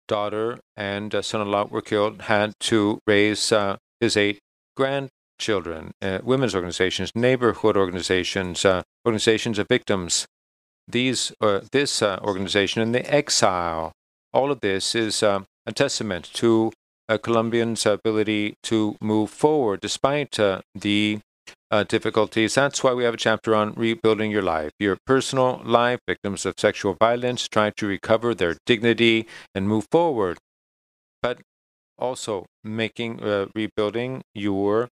daughter and son-in-law were killed, had to raise his 8 grandchildren. Women's organizations, neighborhood organizations, organizations of victims. This organization in the exile. All of this is a testament to Colombians' ability to move forward despite the difficulties. That's why we have a chapter on rebuilding your life, your personal life. Victims of sexual violence try to recover their dignity and move forward, but also making rebuilding your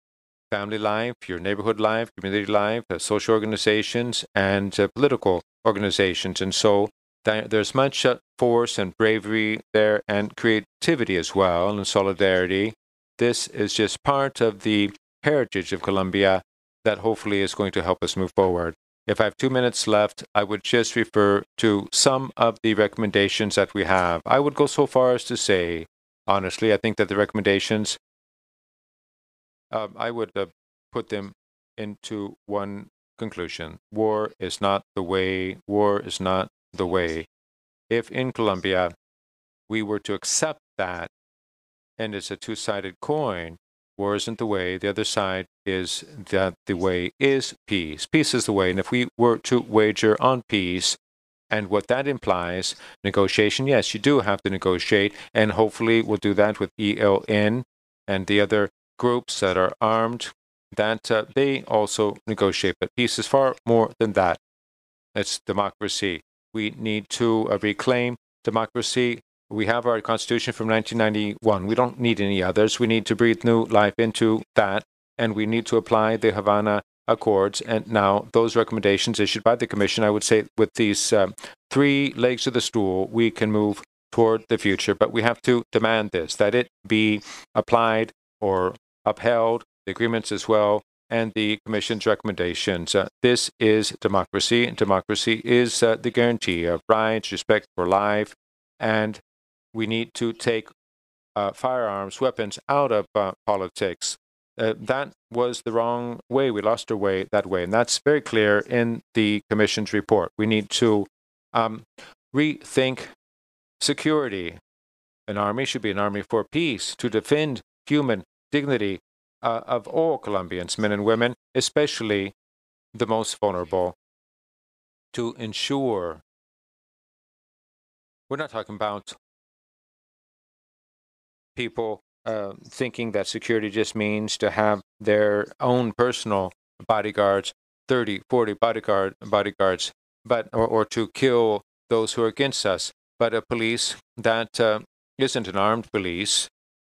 family life, your neighborhood life, community life, social organizations, and political organizations. And so there's much force and bravery there, and creativity as well, and solidarity. This is just part of the heritage of Colombia that hopefully is going to help us move forward. If I have 2 minutes left, I would just refer to some of the recommendations that we have. I would go so far as to say, honestly, I think that the recommendations, I would put them into one conclusion. War is not the way. War is not the way. If in Colombia we were to accept that, and it's a two-sided coin, war isn't the way. The other side is that the way is peace. Peace is the way. And if we were to wager on peace and what that implies, negotiation, yes, you do have to negotiate. And hopefully we'll do that with ELN and the other groups that are armed, that they also negotiate. But peace is far more than that. It's democracy. We need to reclaim democracy. We have our Constitution from 1991. We don't need any others. We need to breathe new life into that, and we need to apply the Havana Accords. And now those recommendations issued by the Commission, I would say with these 3 legs of the stool, we can move toward the future. But we have to demand this, that it be applied or upheld, the agreements as well, and the Commission's recommendations. This is democracy, and democracy is the guarantee of rights, respect for life, and we need to take firearms, weapons out of politics. That was the wrong way. We lost our way that way, and that's very clear in the Commission's report. We need to rethink security. An army should be an army for peace, to defend human dignity of all Colombians, men and women, especially the most vulnerable, to ensure. We're not talking about people thinking that security just means to have their own personal bodyguards, 30, 40 bodyguards, but or to kill those who are against us, but a police that isn't an armed police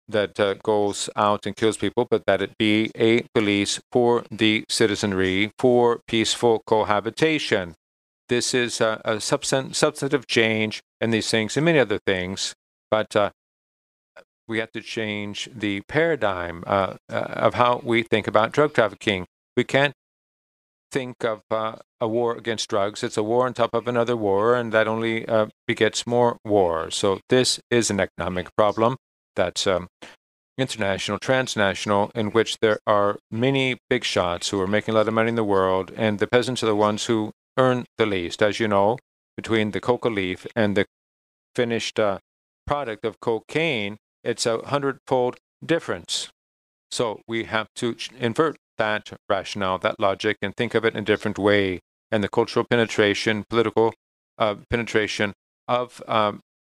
that goes out and kills people, but that it be a police for the citizenry, for peaceful cohabitation. This is a substantive change in these things and many other things, but we have to change the paradigm of how we think about drug trafficking. We can't think of a war against drugs. It's a war on top of another war, and that only begets more war. So this is an economic problem that's international, transnational, in which there are many big shots who are making a lot of money in the world, and the peasants are the ones who earn the least. As you know, between the coca leaf and the finished product of cocaine, it's a 100-fold difference. So we have to invert that rationale, that logic, and think of it in a different way. And the cultural penetration, political penetration of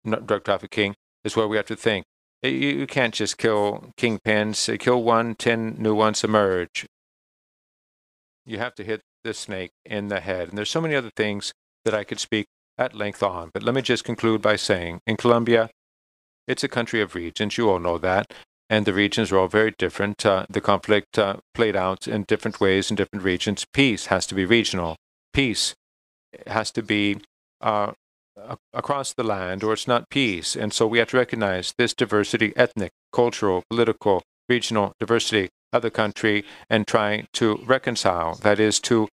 drug trafficking is where we have to think. You can't just kill kingpins. You kill one, 10 new ones emerge. You have to hit the snake in the head. And there's so many other things that I could speak at length on. But let me just conclude by saying, in Colombia, it's a country of regions. You all know that. And the regions are all very different. The conflict played out in different ways in different regions. Peace has to be regional. Peace has to be across the land, or it's not peace. And so we have to recognize this diversity, ethnic, cultural, political, regional diversity of the country, and try to reconcile, that is, to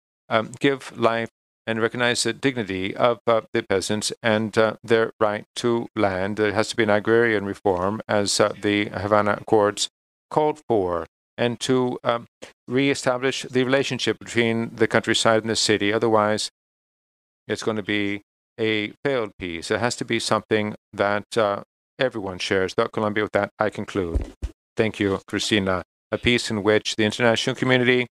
give life and recognize the dignity of the peasants and their right to land. There has to be an agrarian reform, as the Havana Accords called for, and to reestablish the relationship between the countryside and the city. Otherwise, it's going to be a failed peace. It has to be something that everyone shares. About Colombia, with that, I conclude. Thank you, Cristina. A peace in which the international community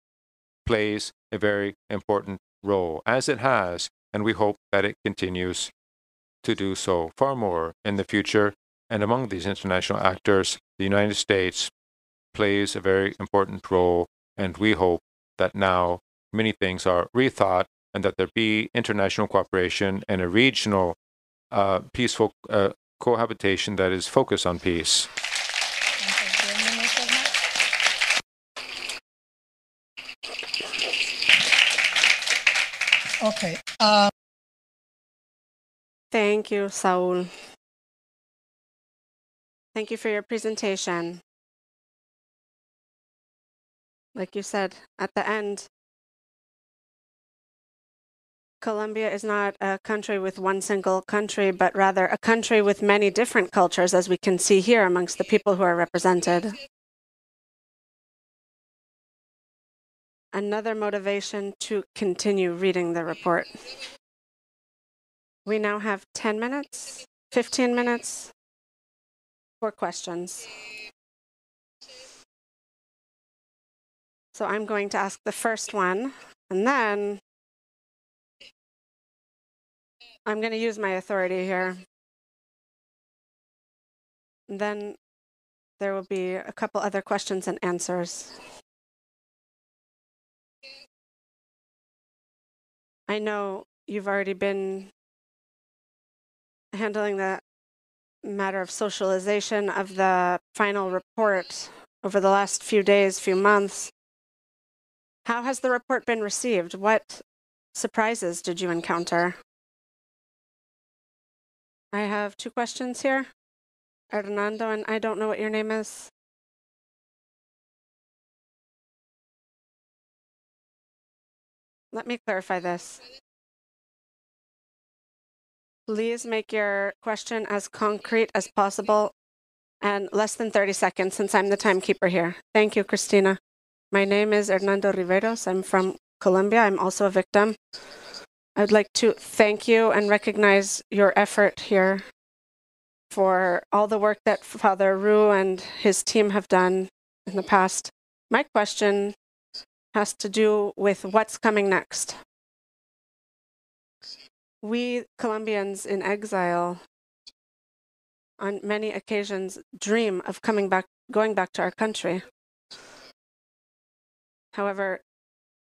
plays a very important role, as it has, and we hope that it continues to do so far more in the future. And among these international actors, the United States plays a very important role, and we hope that now many things are rethought and that there be international cooperation and a regional peaceful cohabitation that is focused on peace. Okay. Thank you, Saul. Thank you for your presentation. Like you said at the end, Colombia is not a country with one single country, but rather a country with many different cultures, as we can see here amongst the people who are represented. Another motivation to continue reading the report. We now have 10 minutes, 15 minutes for questions. So I'm going to ask the first one, and then I'm going to use my authority here. And then there will be a couple other questions and answers. I know you've already been handling the matter of socialization of the final report over the last few days, few months. How has the report been received? What surprises did you encounter? I have two questions here. Hernando, and I don't know what your name is. Let me clarify this. Please make your question as concrete as possible and less than 30 seconds, since I'm the timekeeper here. Thank you, Cristina. My name is Hernando Riveros. I'm from Colombia. I'm also a victim. I'd like to thank you and recognize your effort here for all the work that Father Roux and his team have done in the past. My question has to do with what's coming next. We Colombians in exile on many occasions dream of coming back, going back to our country. However,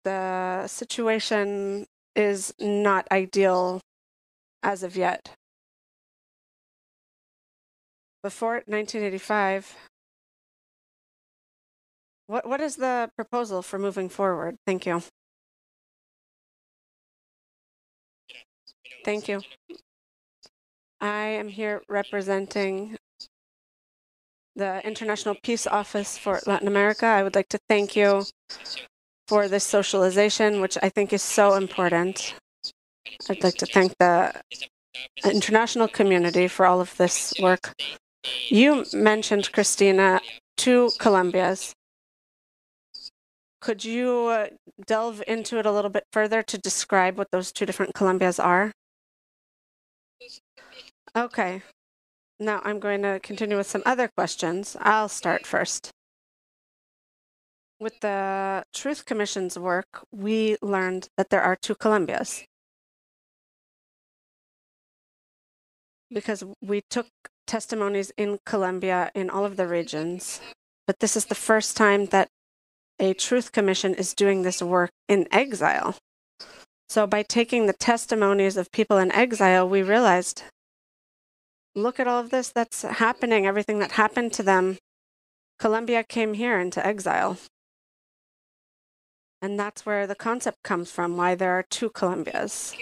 the situation is not ideal as of yet. Before 1985, what is the proposal for moving forward? Thank you. Thank you. I am here representing the International Peace Office for Latin America. I would like to thank you for this socialization, which I think is so important. I'd like to thank the international community for all of this work. You mentioned, Cristina, two Colombias. Could you delve into it a little bit further to describe what those two different Colombias are? Okay. Now I'm going to continue with some other questions. I'll start first. With the Truth Commission's work, we learned that there are two Colombias, because we took testimonies in Colombia in all of the regions. But this is the first time that a Truth Commission is doing this work in exile. So by taking the testimonies of people in exile, we realized, look at all of this that's happening, everything that happened to them. Colombia came here into exile. And that's where the concept comes from, why there are two Colombias.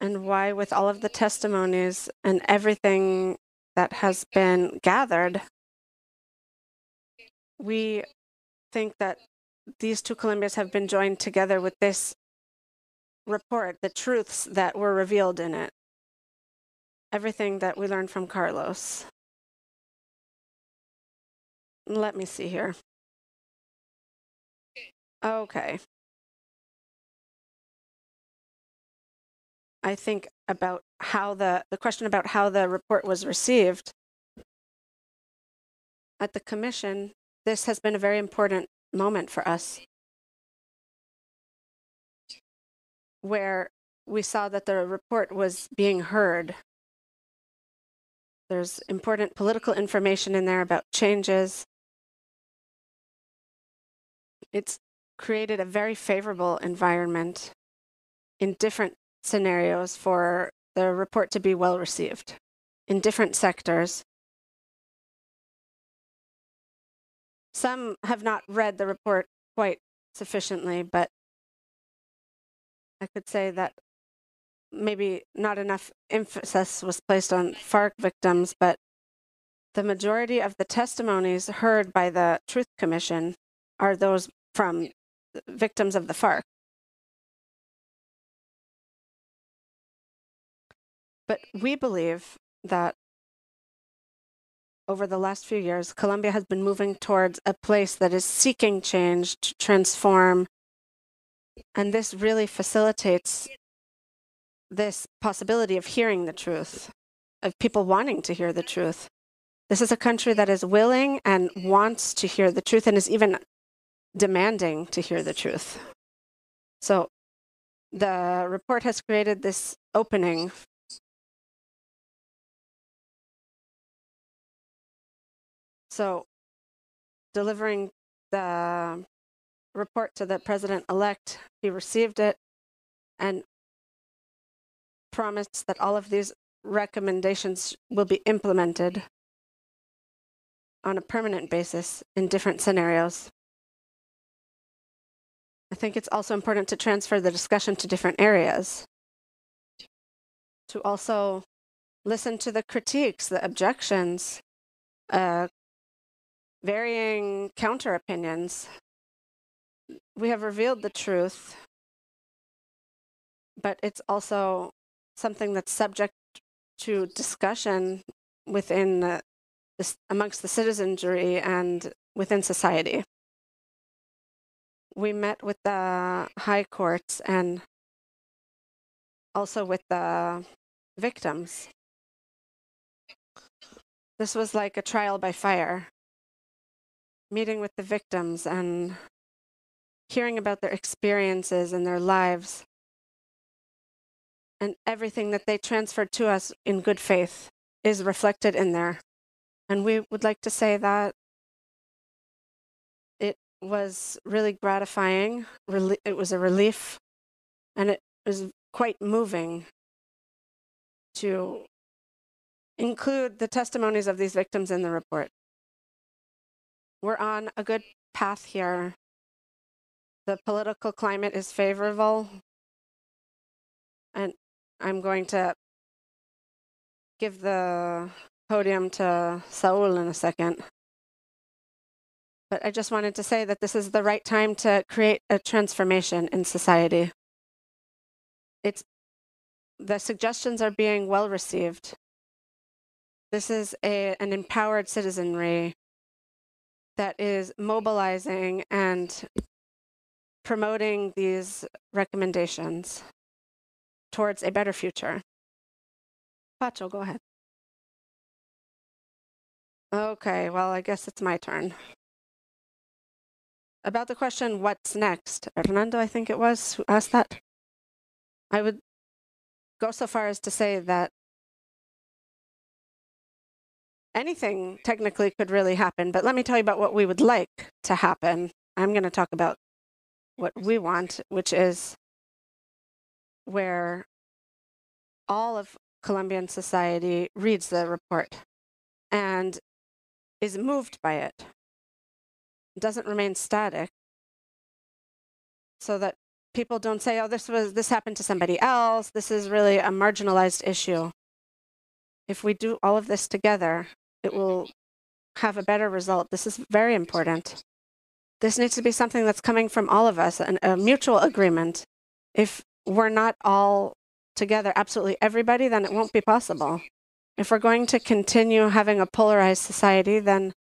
and why, with all of the testimonies and everything that has been gathered, we think that these two Colombias have been joined together with this report, the truths that were revealed in it, everything that we learned from Carlos. Let me see here. Okay. I think about how the question about how the report was received at the Commission. This has been a very important moment for us, where we saw that the report was being heard. There's important political information in there about changes. It's created a very favorable environment in different scenarios for the report to be well received in different sectors. Some have not read the report quite sufficiently, but I could say that maybe not enough emphasis was placed on FARC victims, but the majority of the testimonies heard by the Truth Commission are those from victims of the FARC. But we believe that over the last few years, Colombia has been moving towards a place that is seeking change, to transform, and this really facilitates this possibility of hearing the truth, of people wanting to hear the truth. This is a country that is willing and wants to hear the truth and is even demanding to hear the truth. So the report has created this opening. So delivering the report to the president-elect, he received it and promised that all of these recommendations will be implemented on a permanent basis in different scenarios. I think it's also important to transfer the discussion to different areas, to also listen to the critiques, the objections, varying counter opinions. We have revealed the truth, but it's also something that's subject to discussion within amongst the citizenry and within society. We met with the high courts and also with the victims. This was like a trial by fire, meeting with the victims and hearing about their experiences and their lives and everything that they transferred to us in good faith is reflected in there. And we would like to say that it was really gratifying. It was a relief, and it was quite moving to include the testimonies of these victims in the report. We're on a good path here. The political climate is favorable, and I'm going to give the podium to Saul in a second. But I just wanted to say that this is the right time to create a transformation in society. The suggestions are being well received. This is an empowered citizenry that is mobilizing and promoting these recommendations towards a better future. Pacho, go ahead. Okay, well, I guess it's my turn. About the question, what's next? Hernando, I think it was, who asked that. I would go so far as to say that anything technically could really happen, but let me tell you about what we would like to happen. I'm going to talk about what we want, which is where all of Colombian society reads the report and is moved by it. It doesn't remain static, so that people don't say, oh, this happened to somebody else. This is really a marginalized issue. If we do all of this together, it will have a better result. This is very important. This needs to be something that's coming from all of us, a mutual agreement. If we're not all together, absolutely everybody, then it won't be possible. If we're going to continue having a polarized society, then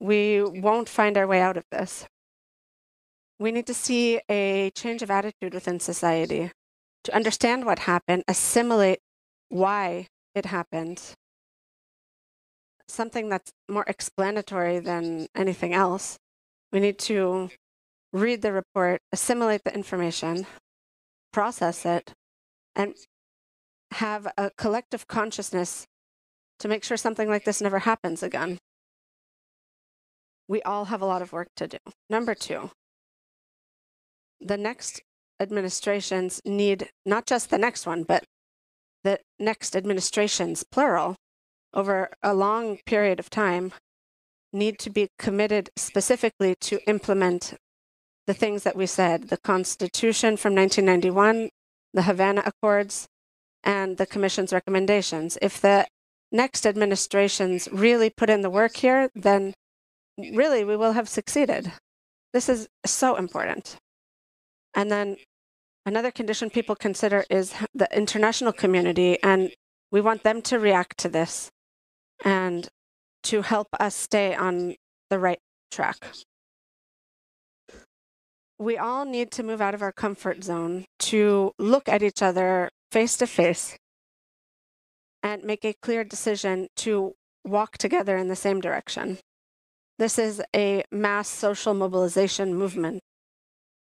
we won't find our way out of this. We need to see a change of attitude within society, to understand what happened, assimilate why it happened. Something that's more explanatory than anything else. We need to read the report, assimilate the information, process it, and have a collective consciousness to make sure something like this never happens again. We all have a lot of work to do. Number two, the next administrations need, not just the next one, but the next administrations, plural, over a long period of time, need to be committed specifically to implement the things that we said, the Constitution from 1991, the Havana Accords, and the Commission's recommendations. If the next administrations really put in the work here, then really we will have succeeded. This is so important. And then another condition people consider is the international community, and we want them to react to this and to help us stay on the right track. We all need to move out of our comfort zone to look at each other face to face and make a clear decision to walk together in the same direction. This is a mass social mobilization movement,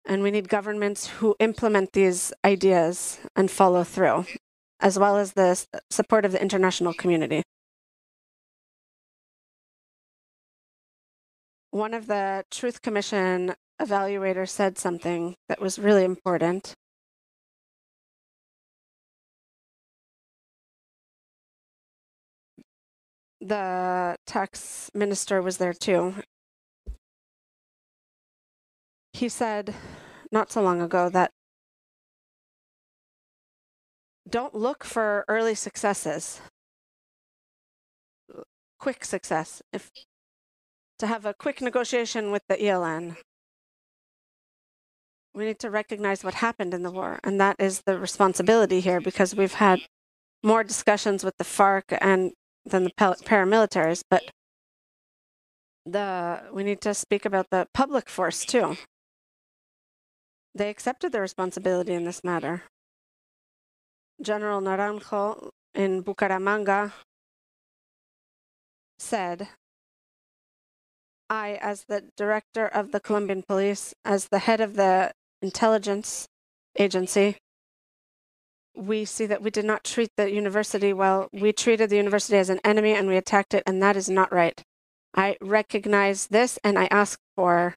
and we need governments who implement these ideas and follow through, as well as the support of the international community. One of the Truth Commission evaluators said something that was really important. The tax minister was there too. He said not so long ago that don't look for early successes, quick success. If to have a quick negotiation with the ELN, we need to recognize what happened in the war, and that is the responsibility here, because we've had more discussions with the FARC and than the paramilitaries, but we need to speak about the public force too. They accepted the responsibility in this matter. General Naranjo in Bucaramanga said, I, as the director of the Colombian police, as the head of the intelligence agency, we see that we did not treat the university well. We treated the university as an enemy and we attacked it, and that is not right. I recognize this and I ask for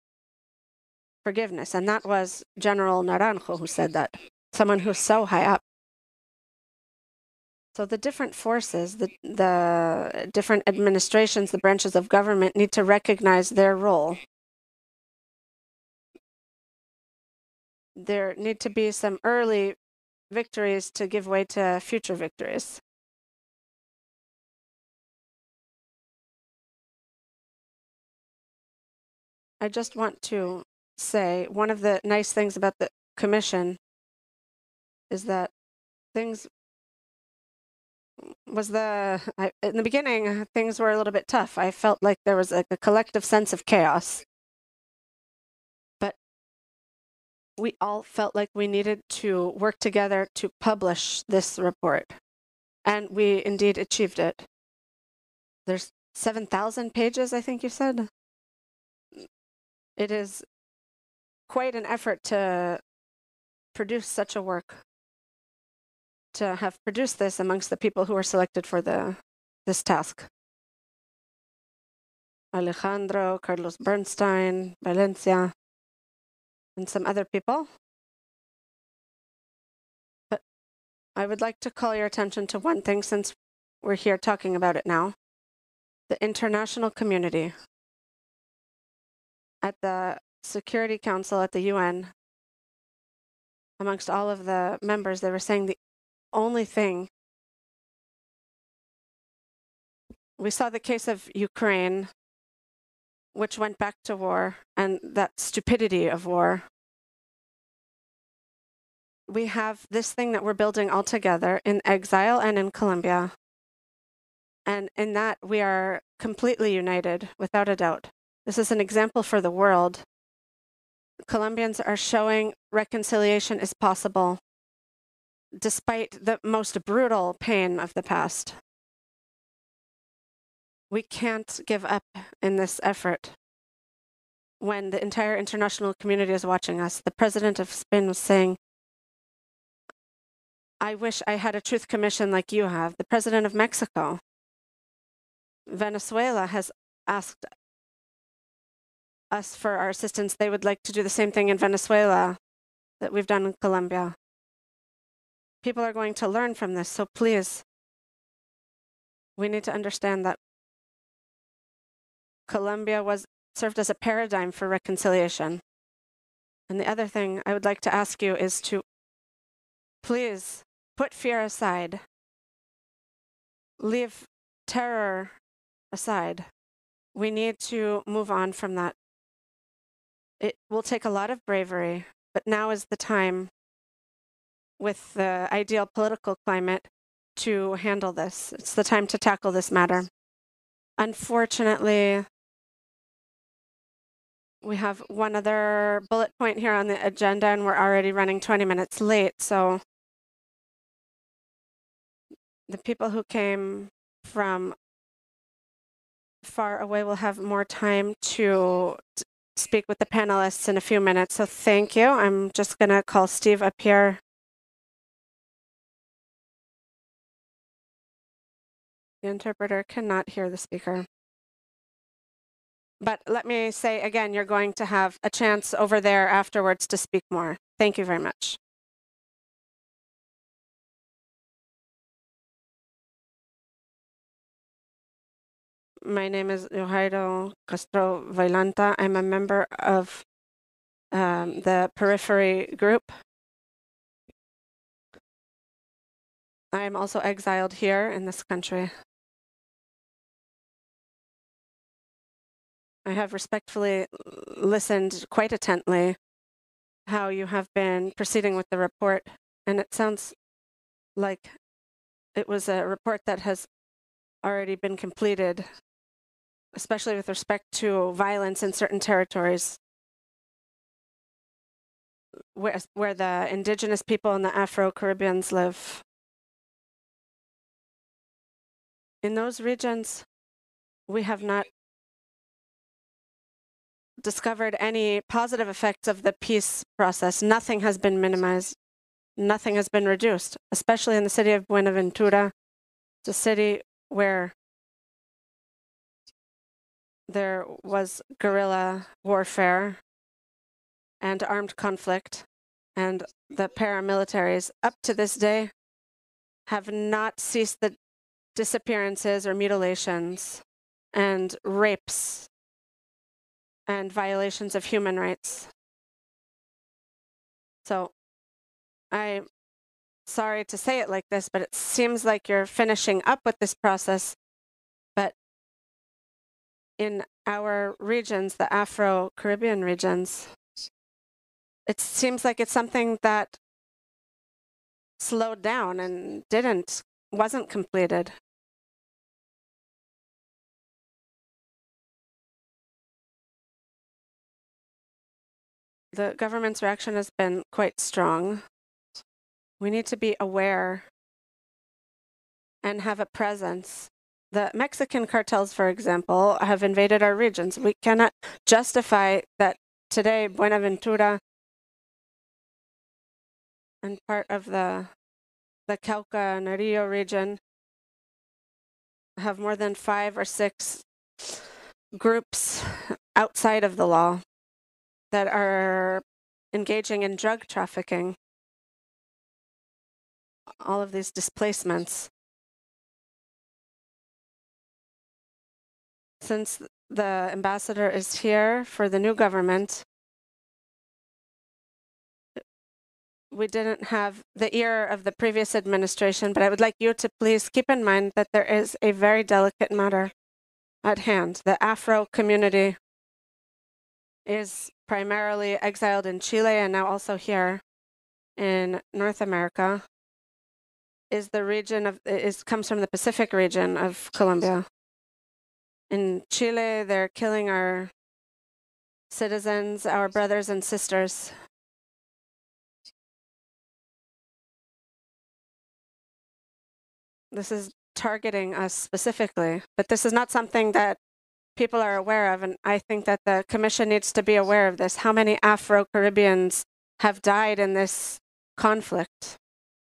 forgiveness. And that was General Naranjo who said that, someone who's so high up. So the different forces, the different administrations, the branches of government need to recognize their role. There need to be some early victories to give way to future victories. I just want to say one of the nice things about the Commission is that in the beginning, things were a little bit tough. I felt like there was a collective sense of chaos. But we all felt like we needed to work together to publish this report. And we indeed achieved it. There's 7,000 pages, I think you said. It is quite an effort to produce such a work, to have produced this amongst the people who were selected for this task. Alejandro, Carlos Bernstein, Valencia, and some other people. But I would like to call your attention to one thing since we're here talking about it now. The international community at the Security Council at the UN amongst all of the members, they were saying the only thing. We saw the case of Ukraine, which went back to war, and that stupidity of war. We have this thing that we're building all together in exile and in Colombia. And in that, we are completely united, without a doubt. This is an example for the world. Colombians are showing reconciliation is possible, despite the most brutal pain of the past. We can't give up in this effort when the entire international community is watching us. The president of Spain was saying, I wish I had a truth commission like you have. The president of Mexico, Venezuela, has asked us for our assistance. They would like to do the same thing in Venezuela that we've done in Colombia. People are going to learn from this, so please, we need to understand that Colombia served as a paradigm for reconciliation. And the other thing I would like to ask you is to please put fear aside. Leave terror aside. We need to move on from that. It will take a lot of bravery, but now is the time, with the ideal political climate, to handle this. It's the time to tackle this matter. Unfortunately, we have one other bullet point here on the agenda, and we're already running 20 minutes late. So the people who came from far away will have more time to speak with the panelists in a few minutes. So thank you. I'm just going to call Steve up here. The interpreter cannot hear the speaker. But let me say again, you're going to have a chance over there afterwards to speak more. Thank you very much. My name is Jairo Castro Vailanta. I'm a member of the Periphery Group. I am also exiled here in this country. I have respectfully listened quite attentively how you have been proceeding with the report, and it sounds like it was a report that has already been completed, especially with respect to violence in certain territories where the indigenous people and the Afro-Caribbeans live. In those regions, we have not discovered any positive effects of the peace process. Nothing has been minimized. Nothing has been reduced, especially in the city of Buenaventura. It's a city where there was guerrilla warfare and armed conflict, and the paramilitaries up to this day have not ceased the disappearances or mutilations and rapes and violations of human rights. So I'm sorry to say it like this, but it seems like you're finishing up with this process. But in our regions, the Afro-Caribbean regions, it seems like it's something that slowed down and wasn't completed. The government's reaction has been quite strong. We need to be aware and have a presence. The Mexican cartels, for example, have invaded our regions. We cannot justify that today Buenaventura and part of the Cauca and Rio region have more than 5 or 6 groups outside of the law that are engaging in drug trafficking. All of these displacements. Since the ambassador is here for the new government, we didn't have the ear of the previous administration, but I would like you to please keep in mind that there is a very delicate matter at hand. The Afro community is primarily exiled in Chile and now also here in North America. Comes from the Pacific region of Colombia. In Chile, they're killing our citizens, our brothers and sisters. This is targeting us specifically, but this is not something that people are aware of, and I think that the Commission needs to be aware of this. How many Afro-Caribbeans have died in this conflict?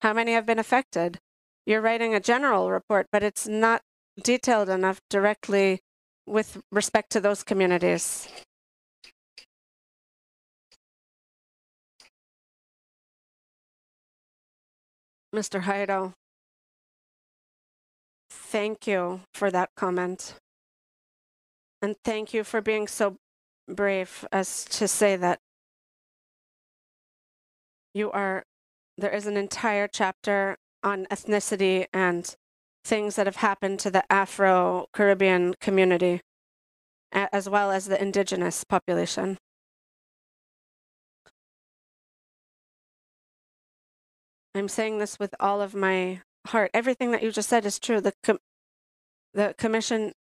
How many have been affected? You're writing a general report, but it's not detailed enough directly with respect to those communities. Mr. Jairo, thank you for that comment. And thank you for being so brave as to say that there is an entire chapter on ethnicity and things that have happened to the Afro-Caribbean community, as well as the indigenous population. I'm saying this with all of my heart. Everything that you just said is true. The Commission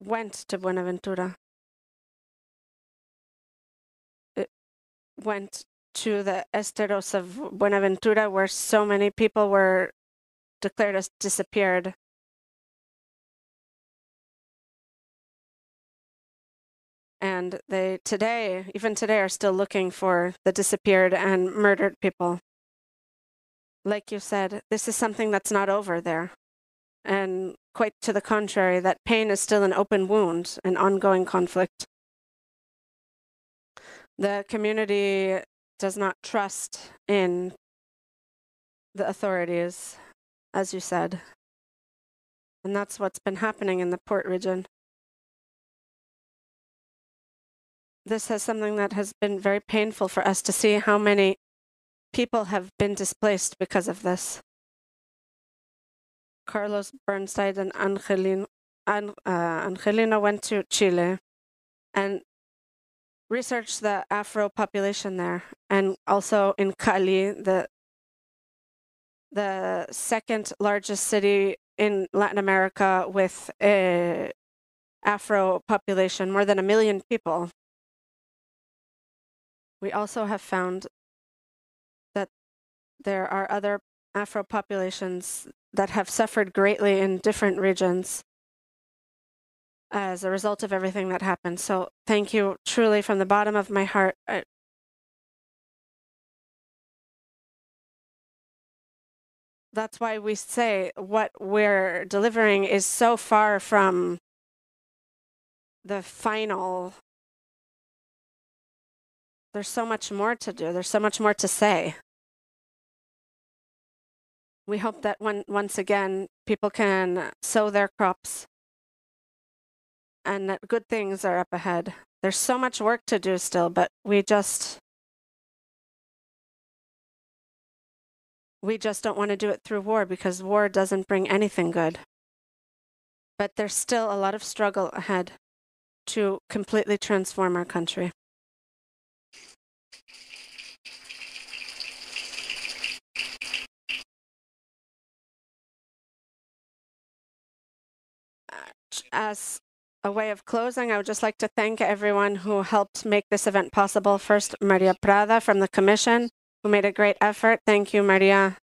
went to Buenaventura. It went to the esteros of Buenaventura, where so many people were declared as disappeared. And they today, even today, are still looking for the disappeared and murdered people. Like you said, this is something that's not over there. And quite to the contrary, that pain is still an open wound, an ongoing conflict. The community does not trust in the authorities, as you said. And that's what's been happening in the port region. This is something that has been very painful for us to see how many people have been displaced because of this. Carlos Bernstein and Angelino went to Chile and researched the Afro population there, and also in Cali, the second largest city in Latin America with an Afro population, more than 1 million people. We also have found there are other Afro populations that have suffered greatly in different regions as a result of everything that happened. So thank you truly from the bottom of my heart. That's why we say what we're delivering is so far from the final. There's so much more to do. There's so much more to say. We hope that once again, people can sow their crops and that good things are up ahead. There's so much work to do still, but we just don't want to do it through war, because war doesn't bring anything good. But there's still a lot of struggle ahead to completely transform our country. As a way of closing, I would just like to thank everyone who helped make this event possible. First, Maria Prada from the Commission, who made a great effort. Thank you, Maria.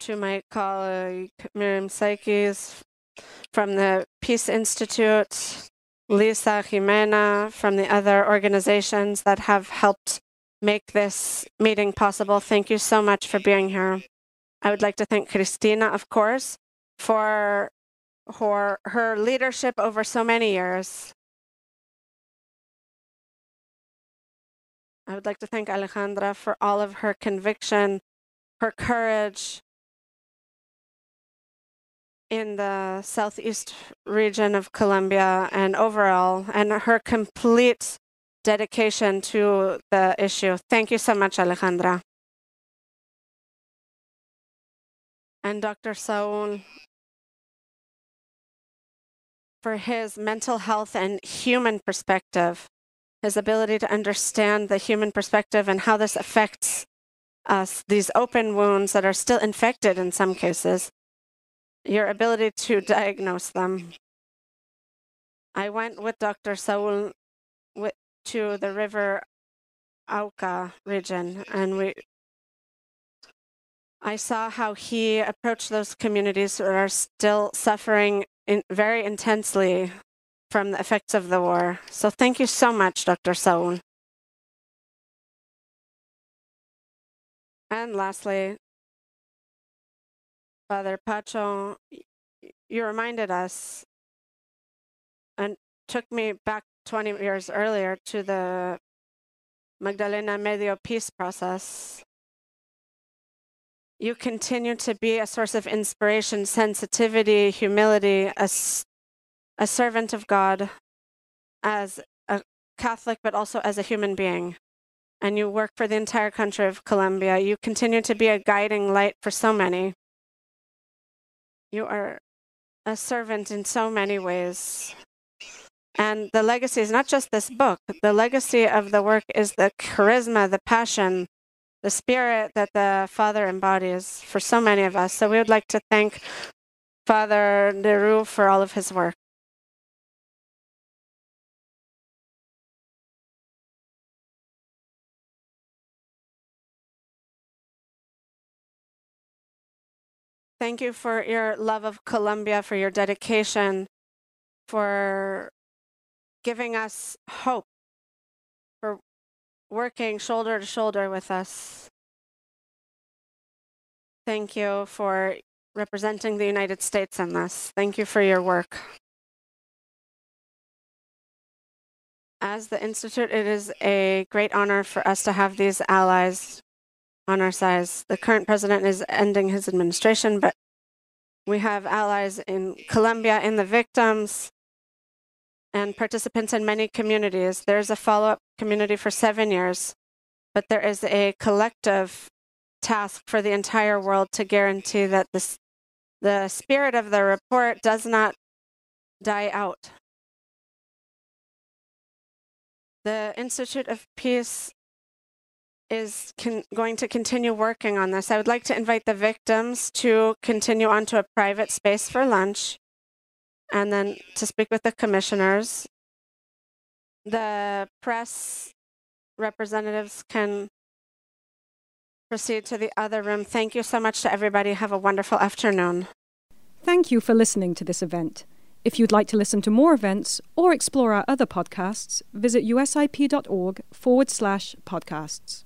To my colleague, Miriam Sykes from the Peace Institute, Lisa Gimena from the other organizations that have helped make this meeting possible. Thank you so much for being here. I would like to thank Cristina, of course, for her leadership over so many years. I would like to thank Alejandra for all of her conviction, her courage in the southeast region of Colombia and overall, and her complete dedication to the issue. Thank you so much, Alejandra. And Dr. Saul for his mental health and human perspective, his ability to understand the human perspective and how this affects us, these open wounds that are still infected in some cases, your ability to diagnose them. I went with Dr. Saul to the river Arauca region, and I saw how he approached those communities that are still suffering very intensely from the effects of the war. So thank you so much, Dr. Saul. And lastly, Father Pacho, you reminded us and took me back 20 years earlier to the Magdalena Medio peace process. You continue to be a source of inspiration, sensitivity, humility, a servant of God, as a Catholic, but also as a human being. And you work for the entire country of Colombia. You continue to be a guiding light for so many. You are a servant in so many ways. And the legacy is not just this book. The legacy of the work is the charisma, the passion, the spirit that the Father embodies for so many of us. So we would like to thank Father De Roux for all of his work. Thank you for your love of Colombia, for your dedication, for giving us hope, for working shoulder to shoulder with us. Thank you for representing the United States in this. Thank you for your work. As the Institute, it is a great honor for us to have these allies on our side. The current president is ending his administration, but we have allies in Colombia, in the victims, and participants in many communities. There's a follow-up community for 7 years, but there is a collective task for the entire world to guarantee that the spirit of the report does not die out. The Institute of Peace is going to continue working on this. I would like to invite the victims to continue on to a private space for lunch, and then to speak with the commissioners. The press representatives can proceed to the other room. Thank you so much to everybody. Have a wonderful afternoon. Thank you for listening to this event. If you'd like to listen to more events or explore our other podcasts, visit usip.org/podcasts.